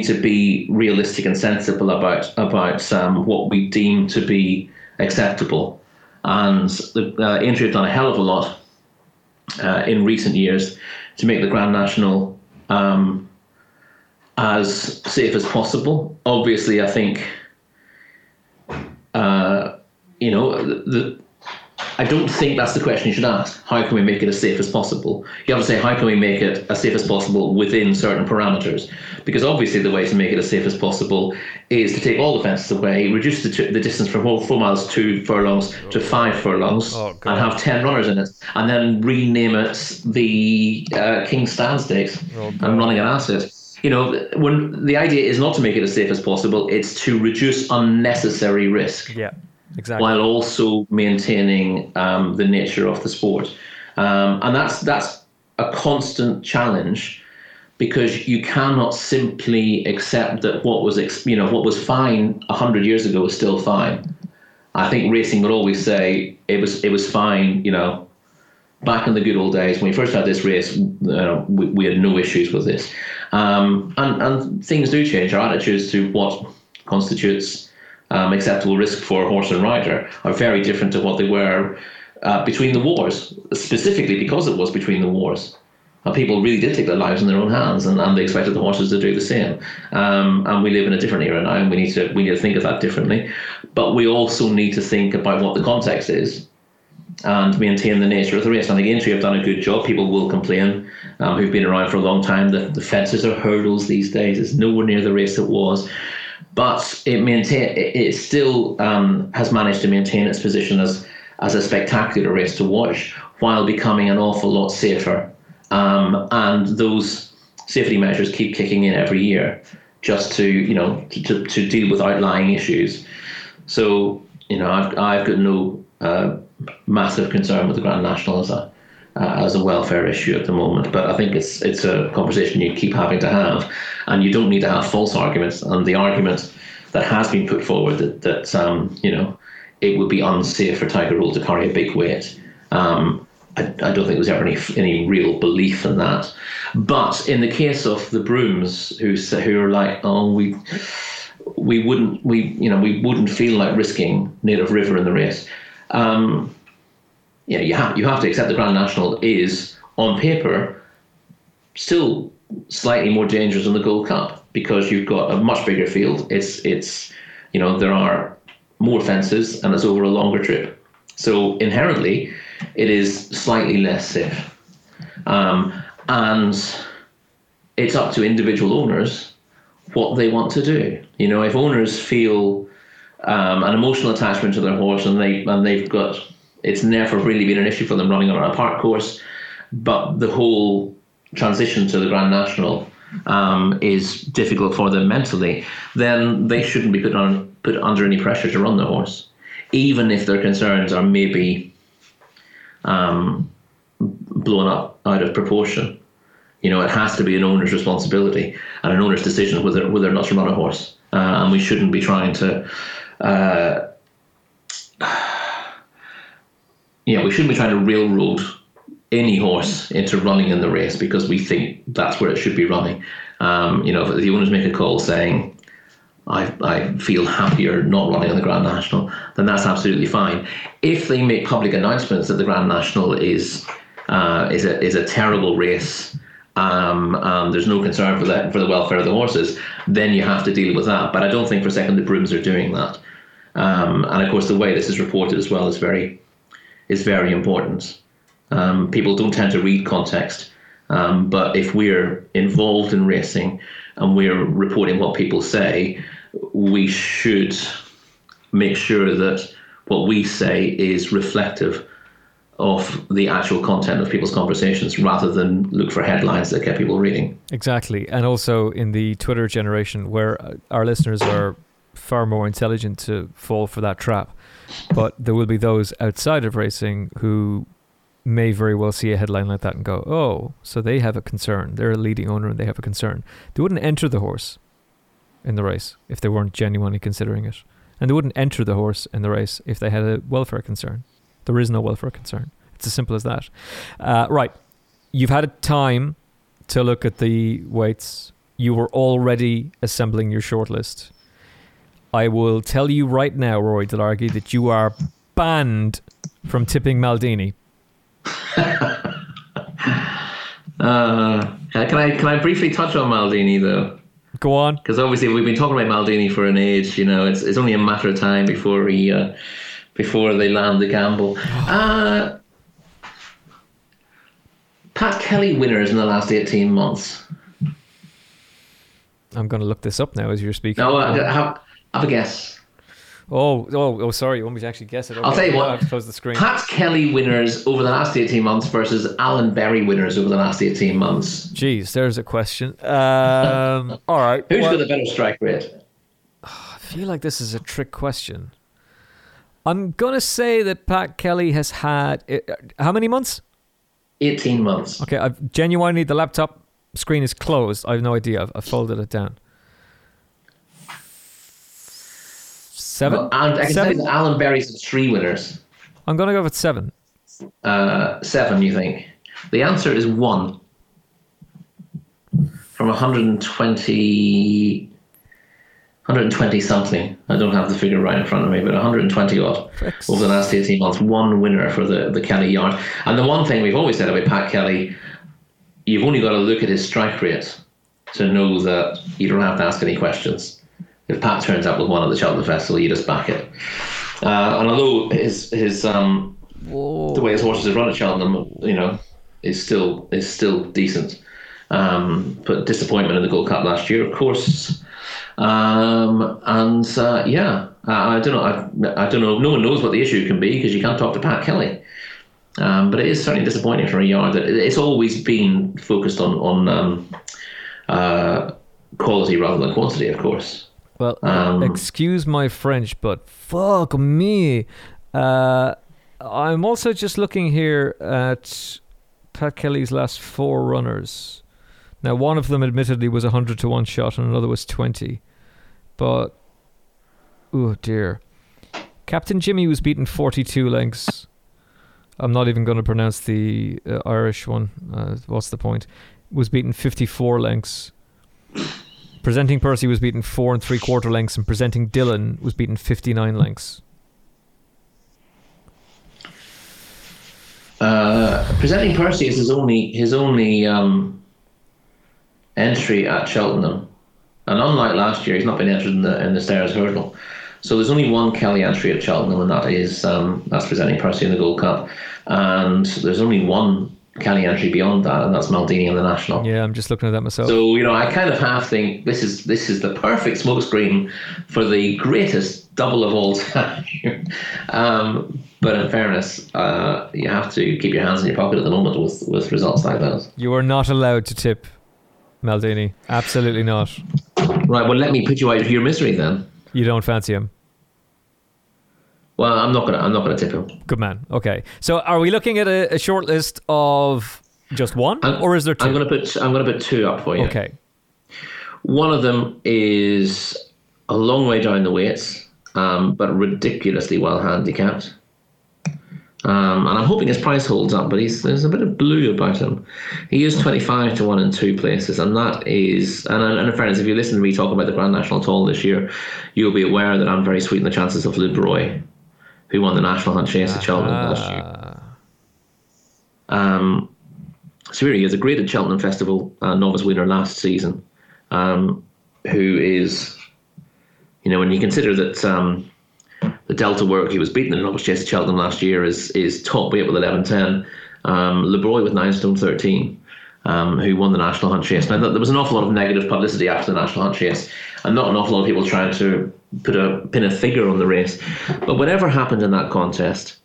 to be realistic and sensible about what we deem to be acceptable. And the Aintree have done a hell of a lot in recent years to make the Grand National as safe as possible. Obviously, I think, you know, I don't think that's the question you should ask. How can we make it as safe as possible? You have to say, how can we make it as safe as possible within certain parameters? Because obviously the way to make it as safe as possible is to take all the fences away, reduce the distance from 4 miles 2 furlongs to 5 furlongs, and have 10 runners in it, and then rename it the King's Stand Stakes and running an asset. You know, when the idea is not to make it as safe as possible, it's to reduce unnecessary risk. Yeah. Exactly. While also maintaining the nature of the sport, and that's a constant challenge, because you cannot simply accept that what was fine 100 years ago is still fine. I think racing would always say it was fine, you know, back in the good old days when we first had this race. You know, we had no issues with this, and things do change. Our attitudes to what constitutes acceptable risk for horse and rider are very different to what they were between the wars, specifically because it was between the wars. And people really did take their lives in their own hands, and they expected the horses to do the same. And we live in a different era now, and we need to think of that differently. But we also need to think about what the context is and maintain the nature of the race. I think Aintree have done a good job. People will complain who've been around for a long time that the fences are hurdles these days. It's nowhere near the race it was. But it still has managed to maintain its position as a spectacular race to watch, while becoming an awful lot safer. And those safety measures keep kicking in every year, just to deal with outlying issues. So, you know, I've got no massive concern with the Grand National as a welfare issue at the moment, but I think it's a conversation you keep having to have, and you don't need to have false arguments. And the argument that has been put forward that you know, it would be unsafe for Tiger Roll to carry a big weight, I don't think there was ever any real belief in that. But in the case of the Brooms, who are like, oh, we wouldn't feel like risking Native River in the race. Yeah, you have to accept the Grand National is, on paper, still slightly more dangerous than the Gold Cup. because you've got a much bigger field. It's you know, there are more fences and it's over a longer trip. So inherently, it is slightly less safe. And it's up to individual owners what they want to do. You know, if owners feel an emotional attachment to their horse and they've got, it's never really been an issue for them running on a park course, but the whole transition to the Grand National is difficult for them mentally, then they shouldn't be put under any pressure to run the horse, even if their concerns are maybe blown up out of proportion. You know, it has to be an owner's responsibility and an owner's decision whether or not to run a horse. And we shouldn't be trying to, we shouldn't be trying to railroad any horse into running in the race because we think that's where it should be running. You know, if the owners make a call saying, I feel happier not running on the Grand National, then that's absolutely fine. If they make public announcements that the Grand National is a terrible race, there's no concern for the welfare of the horses, then you have to deal with that. But I don't think for a second the Brooms are doing that. And of course, the way this is reported as well is very important. People don't tend to read context, but if we're involved in racing and we're reporting what people say, we should make sure that what we say is reflective of the actual content of people's conversations rather than look for headlines that get people reading. Exactly. And also in the Twitter generation where our listeners are far more intelligent to fall for that trap, but there will be those outside of racing who may very well see a headline like that and go, oh, so they have a concern. They're a leading owner and they have a concern. They wouldn't enter the horse in the race if they weren't genuinely considering it. And they wouldn't enter the horse in the race if they had a welfare concern. There is no welfare concern. It's as simple as that. Right. You've had a time to look at the weights. You were already assembling your shortlist. I will tell you right now, Rory Delargy, that you are banned from tipping Maldini. Can I briefly touch on Maldini, though? Go on. Because obviously we've been talking about Maldini for an age. You know, it's only a matter of time before he... before they land the gamble. Pat Kelly winners in the last 18 months. I'm going to look this up now as you're speaking. No, have a guess. Oh, sorry. You want me to actually guess it? Okay. I'll tell you what. I have to close the screen. Pat Kelly winners over the last 18 months versus Alan Berry winners over the last 18 months. Jeez, there's a question. All right. Who's got the better strike rate? I feel like this is a trick question. I'm going to say that Pat Kelly has had... how many months? 18 months. Okay, I've genuinely... The laptop screen is closed. I have no idea. I've folded it down. Seven? Well, I can tell you that Alan Berry's had 3 winners. I'm going to go with 7. 7, you think? The answer is 1. From 120... 120 something. I don't have the figure right in front of me, but 120 odd over the last 18 months. 1 winner for the Kelly yard. And the one thing we've always said about Pat Kelly, you've only got to look at his strike rate to know that you don't have to ask any questions. If Pat turns up with one at the Cheltenham Festival, you just back it. And although his the way his horses have run at Cheltenham, you know, is still decent. But disappointment in the Gold Cup last year, of course. I don't know. I don't know. No one knows what the issue can be because you can't talk to Pat Kelly. But it is certainly disappointing for a yard that it's always been focused on quality rather than quantity, of course. Well, excuse my French, but fuck me. I'm also just looking here at Pat Kelly's last 4 runners. Now, one of them admittedly was 100-1 shot and another was 20. But, oh dear. Captain Jimmy was beaten 42 lengths. I'm not even going to pronounce the Irish one. What's the point? Was beaten 54 lengths. Presenting Percy was beaten 4 3/4 lengths and Presenting Dylan was beaten 59 lengths. Presenting Percy is his only entry at Cheltenham And unlike last year, he's not been entered in the Stairs Hurdle. So there's only one Kelly entry at Cheltenham, and that is that's presenting Percy in the Gold Cup. And there's only one Kelly entry beyond that, and that's Maldini in the National. Yeah, I'm just looking at that myself. So, you know, I kind of half think this is the perfect smokescreen for the greatest double of all time. But in fairness, you have to keep your hands in your pocket at the moment with results like those. You are not allowed to tip Maldini. Absolutely not. Right, well, let me put you out of your misery then. You don't fancy him? Well, I'm not gonna tip him. Good man. Okay. So, are we looking at a short list of just one, or is there two? I'm gonna put two up for you. Okay. One of them is a long way down the weights, but ridiculously well handicapped. And I'm hoping his price holds up, but there's a bit of blue about him. He is 25-1 in two places, and that is... And in fairness, if you listen to me talk about the Grand National at all this year, you'll be aware that I'm very sweet in the chances of Lou Broy, who won the National Hunt Chase at Cheltenham last year. So here he is, a graded Cheltenham Festival novice winner last season, who is... You know, when you consider that... The Delta Work, he was beaten in the novice chase at Cheltenham last year, is top weight with 11.10. Le Broy with 9 stone 13, who won the National Hunt Chase. Now, there was an awful lot of negative publicity after the National Hunt Chase, and not an awful lot of people trying to pin a figure on the race. But whatever happened in that contest,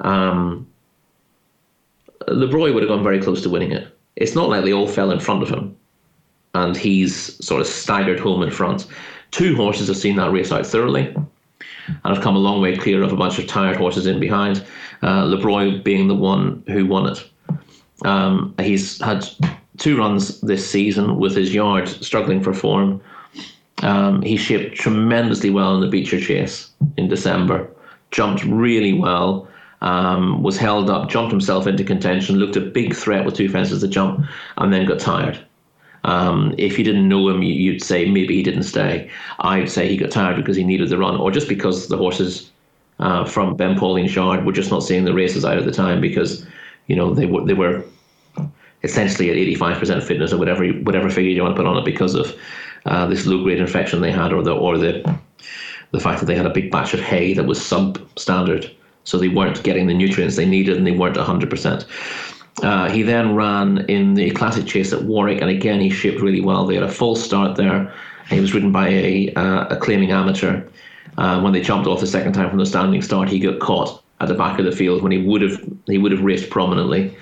Le Broy would have gone very close to winning it. It's not like they all fell in front of him, and he's sort of staggered home in front. Two horses have seen that race out thoroughly, and have come a long way clear of a bunch of tired horses in behind, Le Broy being the one who won it. He's had two runs this season with his yard struggling for form. He shaped tremendously well in the Beecher Chase in December, jumped really well, was held up, jumped himself into contention, looked a big threat with two fences to jump, and then got tired. If you didn't know him, you'd say maybe he didn't stay. I'd say he got tired because he needed the run, or just because the horses from Ben Pauline's yard were just not seeing the races out at the time because, you know, they were essentially at 85% fitness or whatever figure you want to put on it because of this low-grade infection they had, or the fact that they had a big batch of hay that was substandard, so they weren't getting the nutrients they needed and they weren't 100%. He then ran in the classic chase at Warwick, and again he shaped really well. They had a false start there. He was ridden by a claiming amateur. When they jumped off the second time from the standing start, he got caught at the back of the field when he would have raced prominently.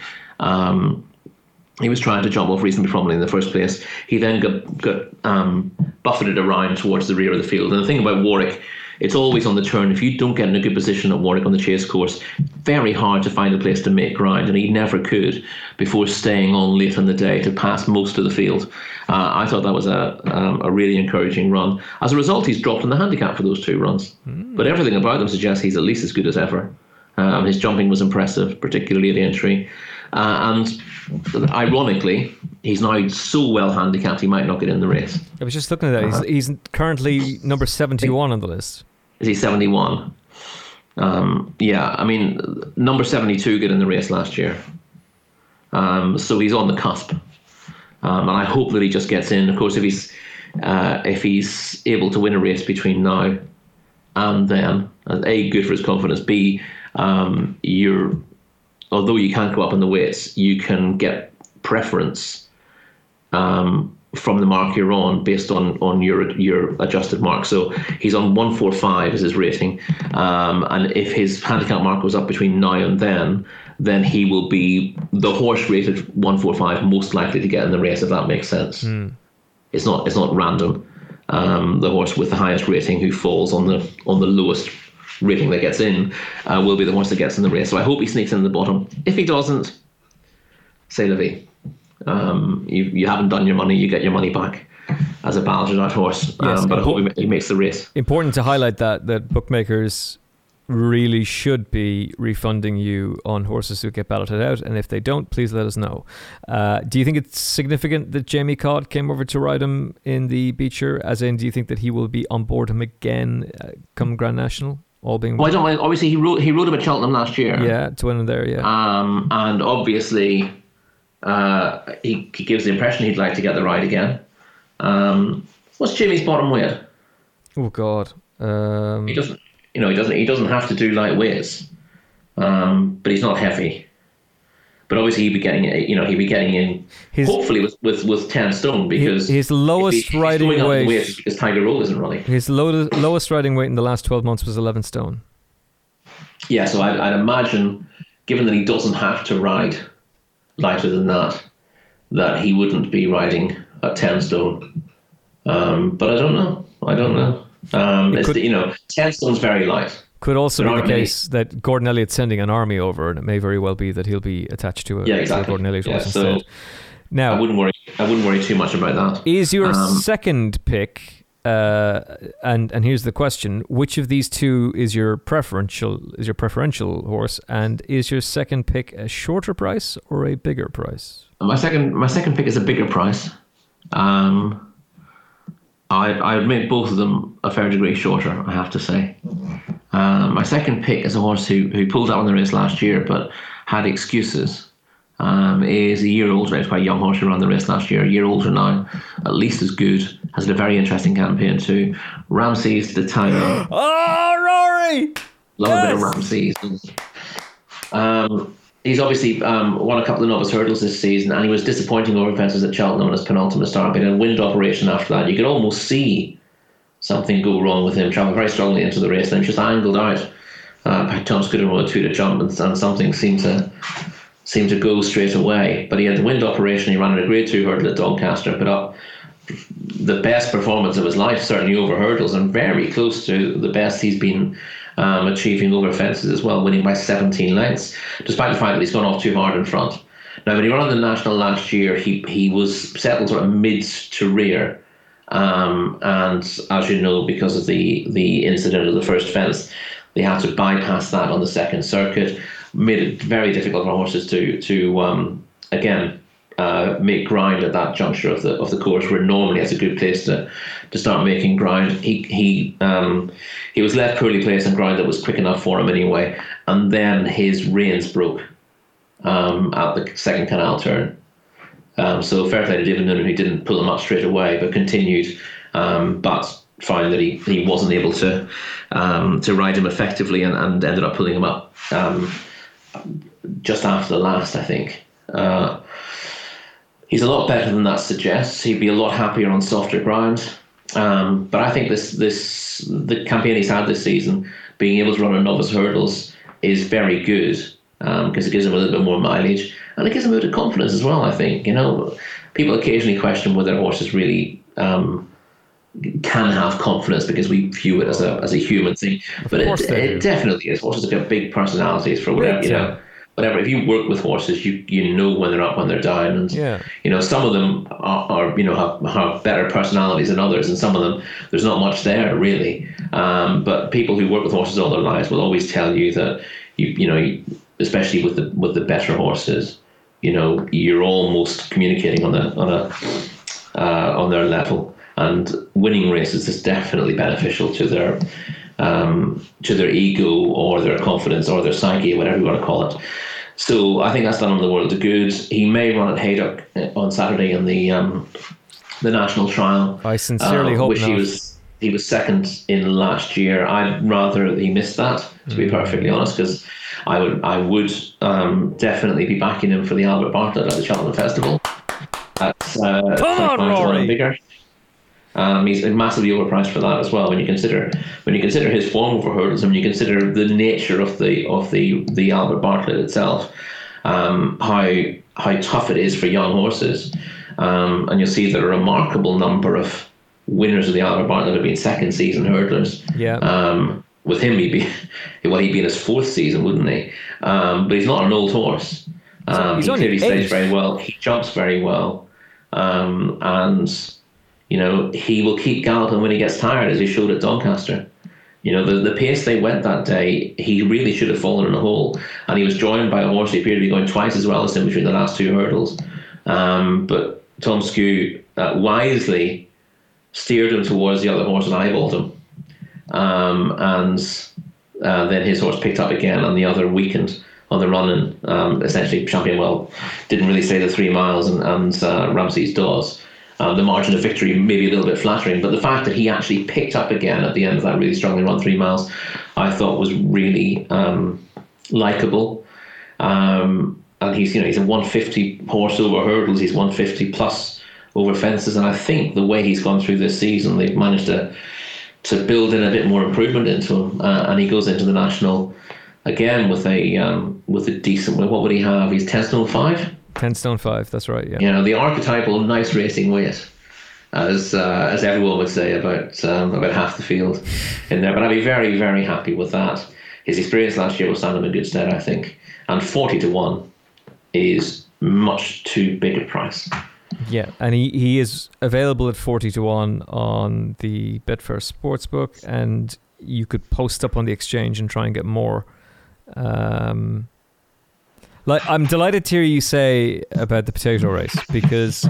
He was trying to jump off reasonably prominently in the first place. He then got buffeted around towards the rear of the field. And the thing about Warwick, it's always on the turn. If you don't get in a good position at Warwick on the chase course, very hard to find a place to make ground, and he never could before staying on late in the day to pass most of the field. I thought that was a really encouraging run. As a result, he's dropped in the handicap for those two runs. But everything about them suggests he's at least as good as ever. His jumping was impressive, particularly at Aintree. And ironically, he's now so well handicapped he might not get in the race. I was just looking at that. He's currently number 71 on the list. Is he 71? Yeah, I mean, number 72 got in the race last year. So he's on the cusp. And I hope that he just gets in. Of course, if he's able to win a race between now and then, A, good for his confidence, B, although you can't go up in the weights, you can get preference from the mark you're on based on your adjusted mark. So he's on 145 as his rating. And if his handicap mark goes up between now and then he will be the horse rated 145 most likely to get in the race, if that makes sense. It's not random. The horse with the highest rating who falls on the lowest rating that gets in will be the horse that gets in the race. So I hope he sneaks in the bottom. If he doesn't, c'est la vie. You haven't done your money, you get your money back as a ballager, that horse. Yes, but I hope he makes the race. Important to highlight that bookmakers really should be refunding you on horses who get balloted out, and if they don't, please let us know. Do you think it's significant that Jamie Codd came over to ride him in the Beecher? As in, do you think that he will be on board him again come Grand National? All being well, I don't mind. Obviously, he rode him at Cheltenham last year. Yeah, to win him there, yeah. And obviously, he gives the impression he'd like to get the ride again. What's Jimmy's bottom weight? Oh God, he doesn't. You know, he doesn't have to do light weights, but he's not heavy. But obviously, he'd be getting in. Hopefully, with 10 stone, because his lowest riding weight is Tiger Roll isn't running. His lowest riding weight in the last 12 months was 11 stone. Yeah, so I'd imagine, given that he doesn't have to ride lighter than that, that he wouldn't be riding at 10 stone. But I don't know. It's 10 stone's very light. Could also be the case that Gordon Elliott's sending an army over, and it may very well be that he'll be attached to a Gordon Elliott horse instead. Now, I wouldn't worry too much about that. Is your second pick? And here's the question: which of these two is your preferential? Is your preferential horse, and is your second pick a shorter price or a bigger price? My second pick is a bigger price. I've made both of them a fair degree shorter, I have to say. My second pick is a horse who pulled out on the race last year but had excuses. Is a year older. It's quite a young horse who ran the race last year. A year older now, at least as good. Has had a very interesting campaign too. Ramses the Tiger. Oh, Rory! Love a bit of Ramses. He's obviously won a couple of novice hurdles this season, and he was disappointing over fences at Cheltenham in his penultimate start. But he had a winded operation after that. You could almost see something go wrong with him. Traveled very strongly into the race, and just angled out. Tom's good on a two to jump, and something seemed to go straight away. But he had the wind operation. He ran in a grade 2 hurdle at Doncaster, put up the best performance of his life, certainly over hurdles, and very close to the best he's been achieving over fences as well, winning by 17 lengths, despite the fact that he's gone off too hard in front. Now, when he ran the National last year, he was settled sort of mid to rear, and as you know, because of the incident of the first fence, they had to bypass that on the second circuit. Made it very difficult for horses to make ground at that juncture of the course, where normally it's a good place to start making ground. He was left poorly placed on ground that was quick enough for him anyway, and then his reins broke at the second canal turn. So fair play to David Noonan, who didn't pull him up straight away, but continued, but found that he wasn't able to ride him effectively, and ended up pulling him up just after the last, I think. He's a lot better than that suggests. He'd be a lot happier on softer ground. But I think the campaign he's had this season, being able to run on novice hurdles, is very good, because it gives him a little bit more mileage, and it gives him a bit of confidence as well, I think. You know, people occasionally question whether horses really can have confidence, because we view it as a human thing, but it definitely is. Horses have got big personalities for whatever, you know, whatever. If you work with horses, you know when they're up, when they're down, and you know, some of them have better personalities than others, and some of them there's not much there really. But people who work with horses all their lives will always tell you that you know, especially with the better horses, you know, you're almost communicating on their level. And winning races is definitely beneficial to their ego, or their confidence, or their psyche, whatever you want to call it. So I think that's done him the world of good. He may run at Haydock on Saturday in the national trial. I sincerely hope which not. He was second in last year. I'd rather he missed that, to be perfectly honest, because I would definitely be backing him for the Albert Bartlett at the Cheltenham Festival. That's come on, Rory. Bigger. He's massively overpriced for that as well. When you consider his form over hurdles, and when you consider the nature of the Albert Bartlett itself, how tough it is for young horses, and you'll see that a remarkable number of winners of the Albert Bartlett have been second season hurdlers. Yeah. With him, he'd be in his fourth season, wouldn't he? But he's not an old horse. He's he clearly stays very well. He jumps very well, and you know, he will keep galloping when he gets tired, as he showed at Doncaster. You know, the pace they went that day, he really should have fallen in a hole. And he was joined by a horse who appeared to be going twice as well as him between the last two hurdles. But Tom Skew wisely steered him towards the other horse and eyeballed him. And then his horse picked up again, and the other weakened on the run. And essentially, Champion didn't really stay the 3 miles, and Ramses does. The margin of victory may be a little bit flattering, but the fact that he actually picked up again at the end of that really strongly run 3 miles, I thought was really likable. And he's a 150 horse over hurdles. He's 150 plus over fences, and I think the way he's gone through this season, they've managed to build in a bit more improvement into him, and he goes into the national again with a decent win. What would he have? He's 10 stone 5. 10 stone 5. That's right. Yeah. The archetypal nice racing weight, as everyone would say about half the field in there. But I'd be very, very happy with that. His experience last year will stand him in good stead, I think. And 40 to 1 is much too big a price. Yeah, and he is available at 40 to 1 on the Betfair Sportsbook, and you could post up on the exchange and try and get more. I'm delighted to hear you say about the potato race, because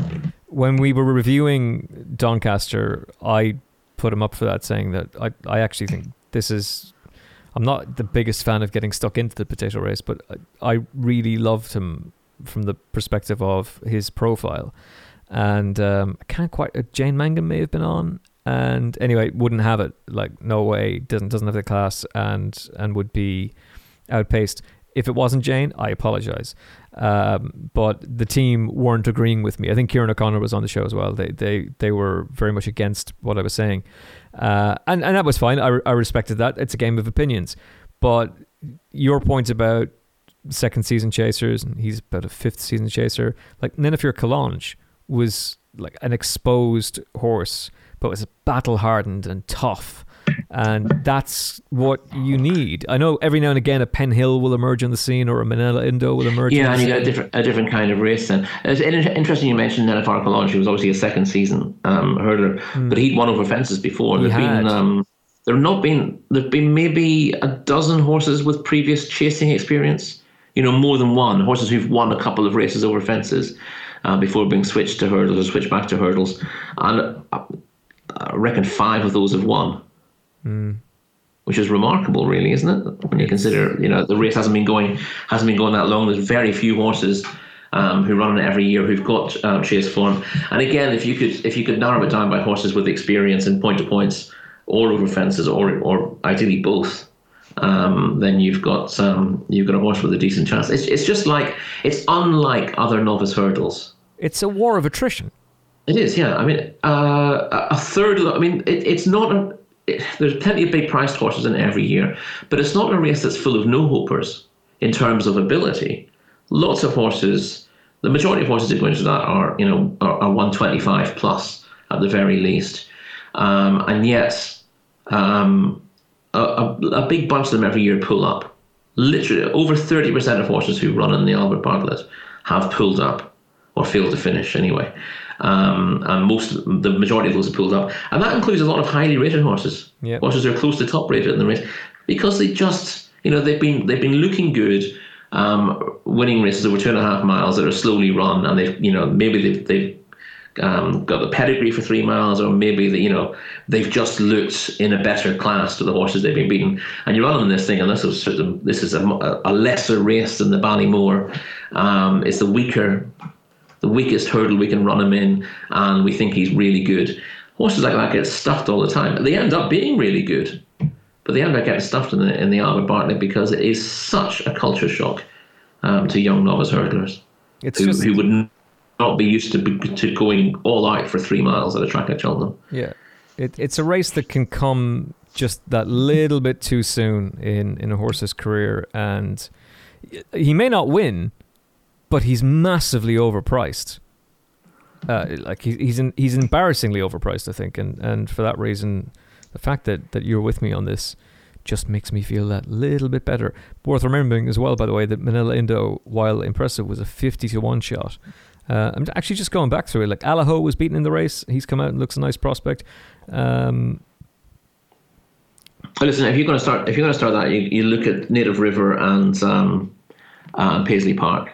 when we were reviewing Doncaster, I put him up for that, saying that I actually think I'm not the biggest fan of getting stuck into the potato race, but I really loved him from the perspective of his profile. And I can't quite... Jane Mangan may have been on. And anyway, wouldn't have it. Like, no way. Doesn't have the class and would be outpaced. If it wasn't Jane, I apologise. But the team weren't agreeing with me. I think Kieran O'Connor was on the show as well. They were very much against what I was saying. And that was fine. I respected that. It's a game of opinions. But your point about second season chasers, and he's about a fifth season chaser, like Ninifere Collange was like an exposed horse, but was battle hardened and tough. And that's what you need. I know every now and again a Penn Hill will emerge on the scene, or a Manila Indo will emerge. Yeah, and you get a different kind of race then. It's interesting you mentioned Ninifere Collange, who was obviously a second season hurdler, but he'd won over fences before. There've been maybe a dozen horses with previous chasing experience. More than one, horses who've won a couple of races over fences before being switched to hurdles or switched back to hurdles, and I reckon 5 of those have won. Which is remarkable, really, isn't it? When you consider, the race hasn't been going that long. There's very few horses who run it every year who've got chase form. And again, if you could narrow it down by horses with experience in point to points or over fences or ideally both, then you've got a horse with a decent chance. It's just like, it's unlike other novice hurdles. It's a war of attrition. It is, yeah. I mean, a third. I mean, it's not a. There's plenty of big priced horses in every year, but it's not a race that's full of no-hopers in terms of ability. Lots of horses, the majority of horses that go into that are 125 plus at the very least. And yet a big bunch of them every year pull up. Literally over 30% of horses who run in the Albert Bartlett have pulled up or failed to finish anyway. And the majority of those are pulled up, and that includes a lot of highly rated horses. Yep. Horses who are close to top rated in the race, because they just they've been looking good, winning races over 2.5 miles that are slowly run, and they've got the pedigree for 3 miles, or maybe they've just looked in a better class to the horses they've been beaten. And you're running this thing, and this is a lesser race than the Ballymore. It's the weakest hurdle we can run him in, and we think he's really good. Horses like that get stuffed all the time. They end up being really good, but they end up getting stuffed in the Albert Bartlett, because it is such a culture shock to young novice hurdlers who would not be used to going all out for 3 miles at a track like Cheltenham. Yeah, it's a race that can come just that little bit too soon in a horse's career, and he may not win, but he's massively overpriced. He's embarrassingly overpriced, I think, and for that reason, the fact that you're with me on this just makes me feel that little bit better. Worth remembering as well, by the way, that Manila Indo, while impressive, was a 50 to 1 shot. I'm actually just going back through it. Like Alaho was beaten in the race. He's come out and looks a nice prospect. Listen, if you're going to start that, you look at Native River and Paisley Park.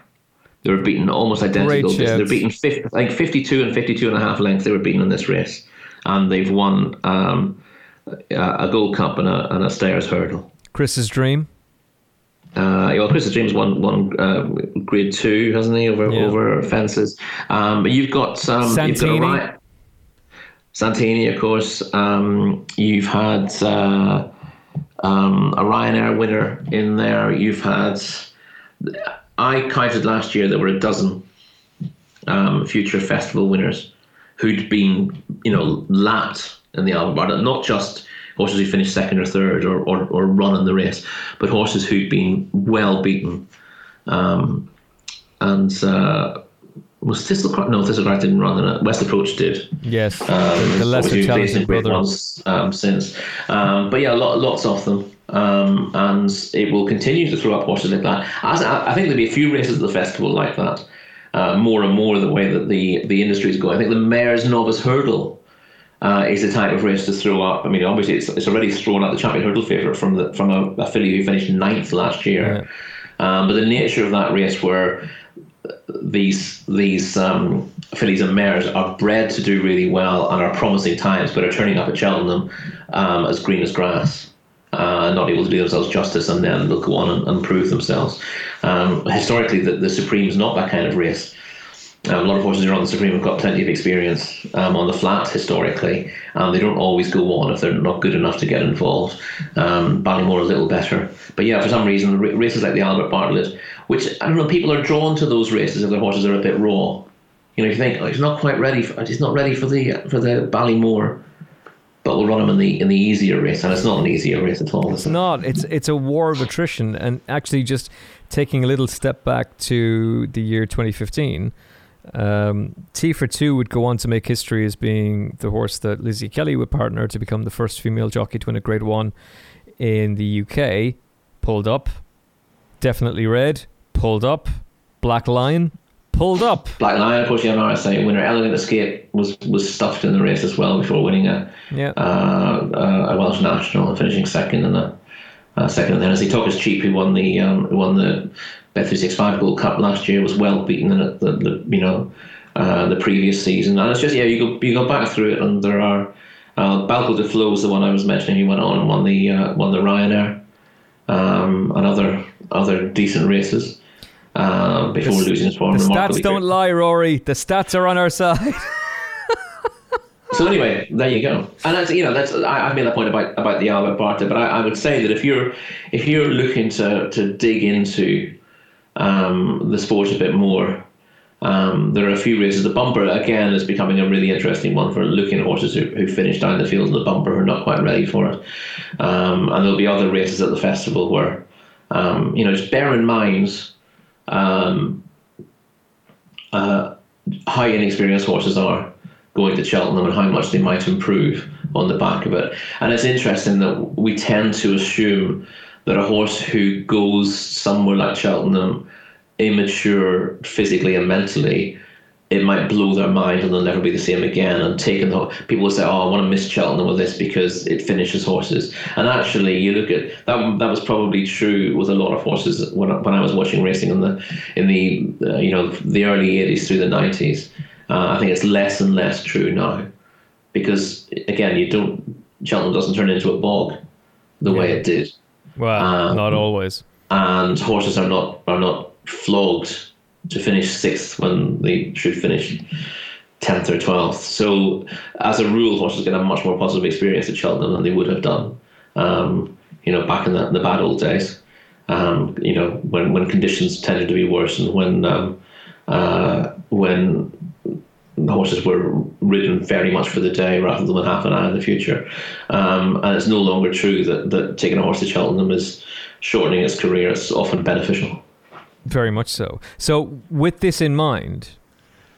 They were beaten almost identical. They were beaten 52 and 52 and a half lengths. They were beaten in this race, and they've won a Gold Cup and a Stairs Hurdle. Chris's Dream. Chris's Dream's won Grade 2, hasn't he? Over fences. But you've got Santini. Santini, of course. You've had a Ryanair winner in there. You've had, I counted last year, there were a dozen future festival winners who'd been, lapped in the Album. Not just horses who finished second or third or run in the race, but horses who'd been well beaten. Was Thistlecrack? No, Thistlecrack didn't run in it. West Approach did. Yes, the lesser challenging brother. Ones, since. But yeah, lots of them. And it will continue to throw up horses like that. I think there'll be a few races at the festival like that, more and more the way that the industry's going. I think the Mayor's Novice Hurdle is the type of race to throw up. I mean, obviously, it's already thrown up the Champion Hurdle favourite from a filly who finished 9th last year. Yeah. But the nature of that race where these fillies and mares are bred to do really well and are promising times, but are turning up at Cheltenham as green as grass, not able to do themselves justice, and then they'll go on and prove themselves. Historically, the Supreme's not that kind of race. A lot of horses who are on the Supreme have got plenty of experience on the flat historically, and they don't always go on if they're not good enough to get involved. Ballymore a little better. But yeah, for some reason, races like the Albert Bartlett, which, I don't know, people are drawn to those races if their horses are a bit raw. If you think, he's not quite ready, he's not ready for the Ballymore, but we'll run him in the easier race, and it's not an easier race at all. It's not. It's a war of attrition, and actually just taking a little step back to the year 2015, T for Two would go on to make history as being the horse that Lizzie Kelly would partner to become the first female jockey to win a Grade 1 in the UK. Pulled up, Definitely Red, pulled up, Black Lion, pulled up. Black Lion, of course, you have an RSA winner. Elegant Escape was stuffed in the race as well before winning a Welsh National and finishing second in the second. And then, as he talk is cheap, who won the Bet365 Gold Cup last year, was well beaten in it, the previous season. And it's just, you go back through it, and there are Balco de Flo was the one I was mentioning. He went on and won the Ryanair, and other decent races before losing his form. The stats don't lie, Rory. The stats are on our side. So anyway, there you go. And I've made that point about the Albert Bartlett, but I would say that if you're looking to dig into the sport a bit more, there are a few races. The Bumper again is becoming a really interesting one for looking at horses who finish down the field in the Bumper who are not quite ready for it. And there'll be other races at the festival where just bear in mind how inexperienced horses are going to Cheltenham and how much they might improve on the back of it. And it's interesting that we tend to assume that a horse who goes somewhere like Cheltenham, immature physically and mentally, it might blow their mind and they'll never be the same again. And people will say, I want to miss Cheltenham with this because it finishes horses. And actually, you look at that. That was probably true with a lot of horses when I was watching racing in the early 80s through the 90s. I think it's less and less true now, because again, Cheltenham doesn't turn into a bog the way it did. Well, not always. And horses are not flogged to finish 6th when they should finish 10th or 12th. So as a rule, horses can have much more positive experience at Cheltenham than they would have done, back in the bad old days, when conditions tended to be worse and when the horses were ridden very much for the day rather than half an hour in the future. And it's no longer true that taking a horse to Cheltenham is shortening its career. It's often beneficial. Very much so. So with this in mind,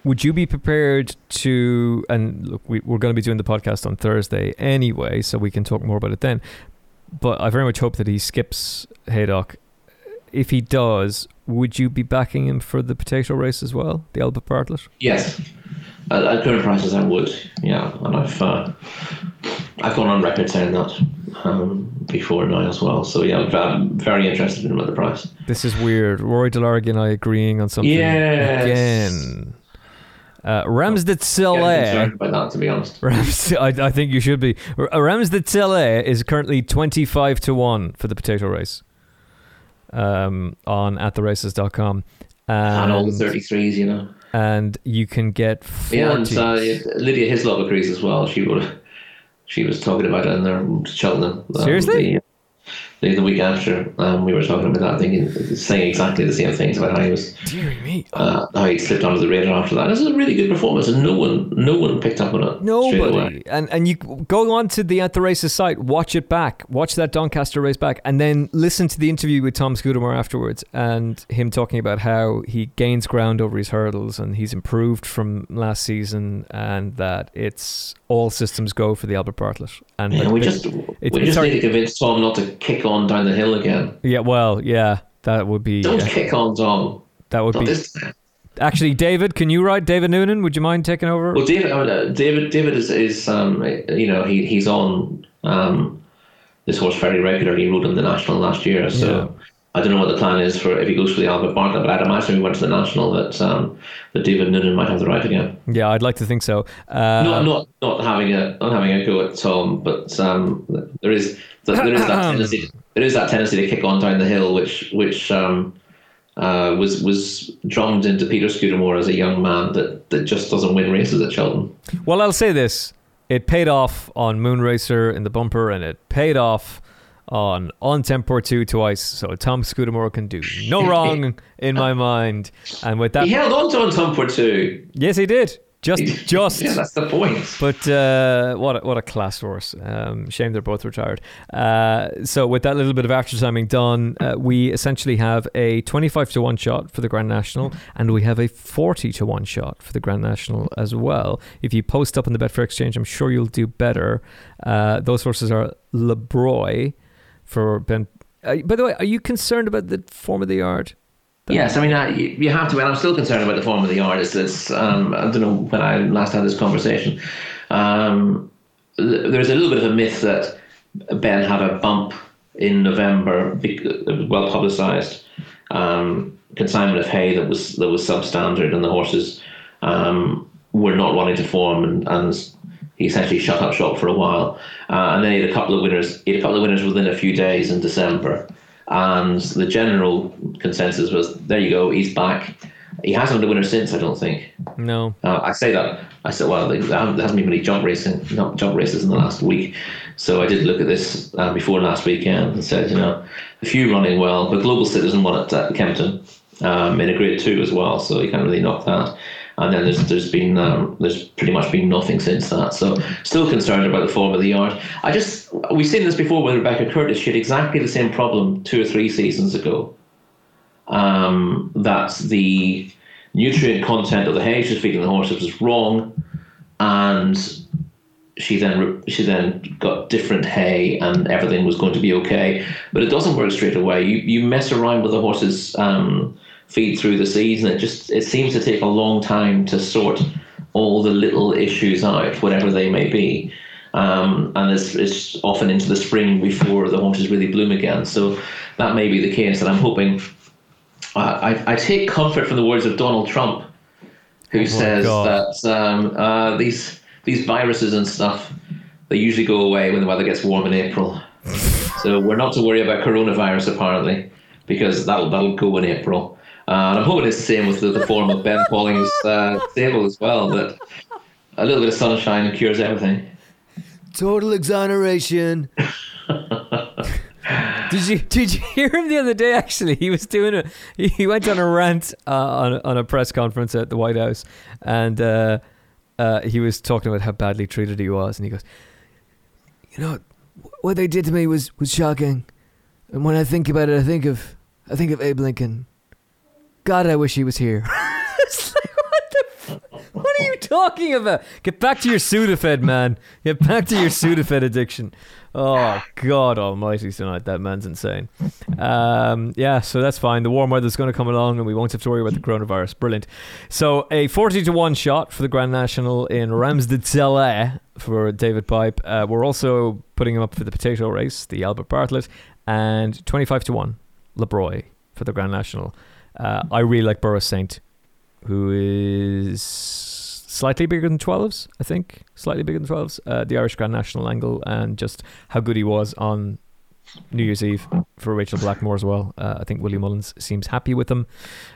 would you be prepared to, and look, we're going to be doing the podcast on Thursday anyway, so we can talk more about it then, but I very much hope that he skips Haydock. If he does, would you be backing him for the potato race as well, the Albert Bartlett? Yes. At current prices, I would. Yeah, and I've gone on record saying that before now as well. So yeah, I'm very interested in the price. This is weird. Rory Delargy and I agreeing on something again. Ramsden Tillé. I'm concerned about that, to be honest. I think you should be. Ramsden Tillé is currently 25-1 for the potato race. On attheraces.com. And all the 33s, And you can get 40. Yeah, and Lydia Hislop agrees as well. She was talking about it in there in Cheltenham. Seriously? The week after, we were talking about that, saying exactly the same things about how he was. Dear me. How he slipped under the radar after that. This is a really good performance, and no one picked up on it. Nobody. And you go on to the race's site, watch it back, watch that Doncaster race back, and then listen to the interview with Tom Scudamore afterwards, and him talking about how he gains ground over his hurdles and he's improved from last season, and that it's all systems go for the Albert Bartlett. And we just need to convince Tom not to kick on down the hill again. Yeah, well, yeah, that would be. Don't kick on, Tom. That would be. Actually, David, can you write? David Noonan, would you mind taking over? Well, David is he's on this horse fairly regularly. He rode in the National last year, so yeah. I don't know what the plan is for if he goes for the Albert Bartlett, but I'd imagine if he went to the National that David Noonan might have the right again. Yeah, I'd like to think so. Not having a go at Tom, but there is that tendency to kick on down the hill, which was drummed into Peter Scudamore as a young man that just doesn't win races at Cheltenham. Well, I'll say this: it paid off on Moonracer in the bumper, and it paid off on Tempor 2 twice. So Tom Scudamore can do no wrong in my mind. And with that, he held on to on Tempor 2. Yes, he did. Just yeah, that's the point. But what a class horse. Shame they're both retired. So with that little bit of aftertiming done, we essentially have a 25-1 shot for the Grand National, and we have a 40-1 shot for the Grand National as well. If you post up on the Betfair Exchange, I'm sure you'll do better. Those horses are Lebroy for Ben. By the way, are you concerned about the form of the yard? Yes, you have to, and I'm still concerned about the form of the yard. I don't know when I last had this conversation. There's a little bit of a myth that Ben had a bump in November, well publicised, consignment of hay that was substandard, and the horses were not wanting to form, and he essentially shut up shop for a while, and then he had a couple of winners within a few days in December. And the general consensus was, there you go, he's back. He hasn't been a winner since, I don't think. No. I say that. I said, well, there hasn't been many jump races in the last week. So I did look at this before last weekend and said, a few running well, but Global Citizen won at Kempton in a Grade 2 as well, so you can't really knock that. And then there's pretty much been nothing since that. So still concerned about the form of the yard. We've seen this before with Rebecca Curtis. She had exactly the same problem 2 or 3 seasons ago. That the nutrient content of the hay she was feeding the horses was wrong, and she then got different hay, and everything was going to be okay. But it doesn't work straight away. You mess around with the horses. Feed through the season, it seems to take a long time to sort all the little issues out, whatever they may be, and it's often into the spring before the horses really bloom again. So that may be the case, and I'm hoping I take comfort from the words of Donald Trump, who says that these viruses and stuff, they usually go away when the weather gets warm in April, so we're not to worry about coronavirus apparently, because that'll go in April. And I'm hoping it's the same with the form of Ben Pauling's stable as well, that a little bit of sunshine cures everything. Total exoneration. Did you hear him the other day? Actually, he was he went on a rant on a press conference at the White House, and he was talking about how badly treated he was, and he goes, what they did to me was shocking, and when I think about it, I think of Abe Lincoln. God, I wish he was here. It's like, what are you talking about? Get back to your Sudafed, man. Get back to your Sudafed addiction. Oh, God almighty tonight. That man's insane. Yeah, so that's fine. The warm weather's going to come along, and we won't have to worry about the coronavirus. Brilliant. So a 40-1 shot for the Grand National in Ramsdale for David Pipe. We're also putting him up for the potato race, the Albert Bartlett, and 25-1, Lebroy for the Grand National. I really like Burrow Saint, who is slightly bigger than 12s, I think. The Irish Grand National angle, and just how good he was on New Year's Eve for Rachel Blackmore as well. I think Willie Mullins seems happy with him,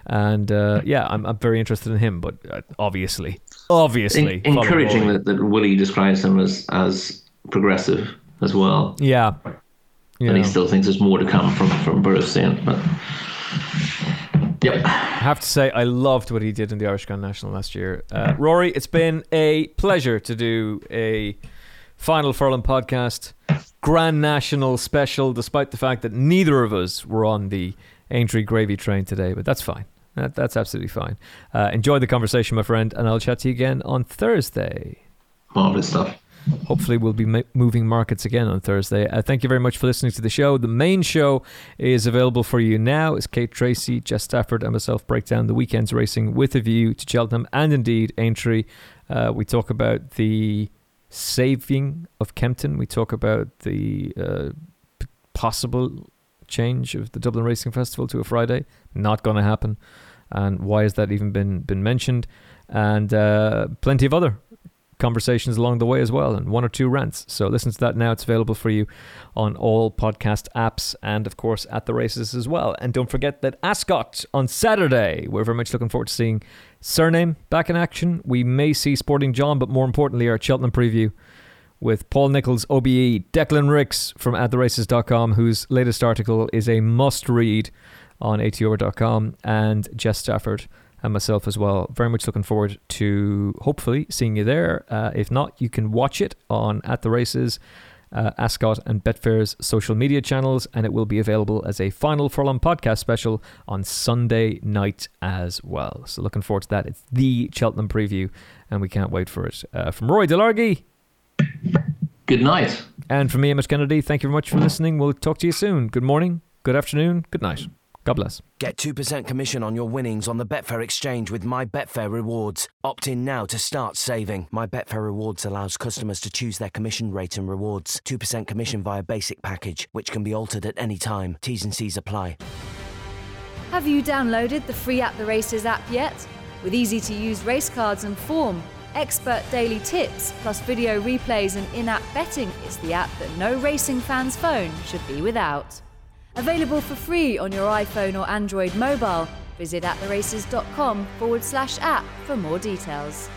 and I'm very interested in him. But obviously, encouraging that Willie describes him as progressive as well. Yeah, and he still thinks there's more to come from Boris Saint. But yep, I have to say I loved what he did in the Irish Grand National last year. Rory, it's been a pleasure to do a Final Furlong podcast Grand National special, despite the fact that neither of us were on the Aintree gravy train today, but that's fine. That's absolutely fine. Enjoy the conversation, my friend, and I'll chat to you again on Thursday. Marvelous stuff. Hopefully we'll be moving markets again on Thursday. Thank you very much for listening to the show. The main show is available for you now as Kate Tracy, Jess Stafford and myself break down the weekend's racing with a view to Cheltenham and indeed Aintree. We talk about the saving of Kempton. We talk about the possible change of the Dublin Racing Festival to a Friday. Not going to happen. And why has that even been mentioned? And plenty of other conversations along the way as well, and one or two rants. So listen to that now. It's available for you on all podcast apps and of course at the races as well. And don't forget that Ascot on Saturday, we're very much looking forward to seeing Surname back in action. We may see Sporting John, but more importantly our Cheltenham preview with Paul Nichols, OBE, Declan Ricks from attheraces.com, whose latest article is a must read on ATR.com, and Jess Stafford and myself as well. Very much looking forward to hopefully seeing you there. If not, you can watch it on At The Races, Ascot and Betfair's social media channels, and it will be available as a Final Furlong podcast special on Sunday night as well. So looking forward to that. It's the Cheltenham preview and we can't wait for it. From Rory Delargy, good night. And from me, Emmet Kennedy, thank you very much for listening. We'll talk to you soon. Good morning, good afternoon, good night. God bless. Get 2% commission on your winnings on the Betfair Exchange with My Betfair Rewards. Opt in now to start saving. My Betfair Rewards allows customers to choose their commission rate and rewards. 2% commission via basic package, which can be altered at any time. T's and C's apply. Have you downloaded the free At The Races app yet? With easy-to-use race cards and form, expert daily tips, plus video replays and in-app betting, it's the app that no racing fan's phone should be without. Available for free on your iPhone or Android mobile. Visit attheraces.com/app for more details.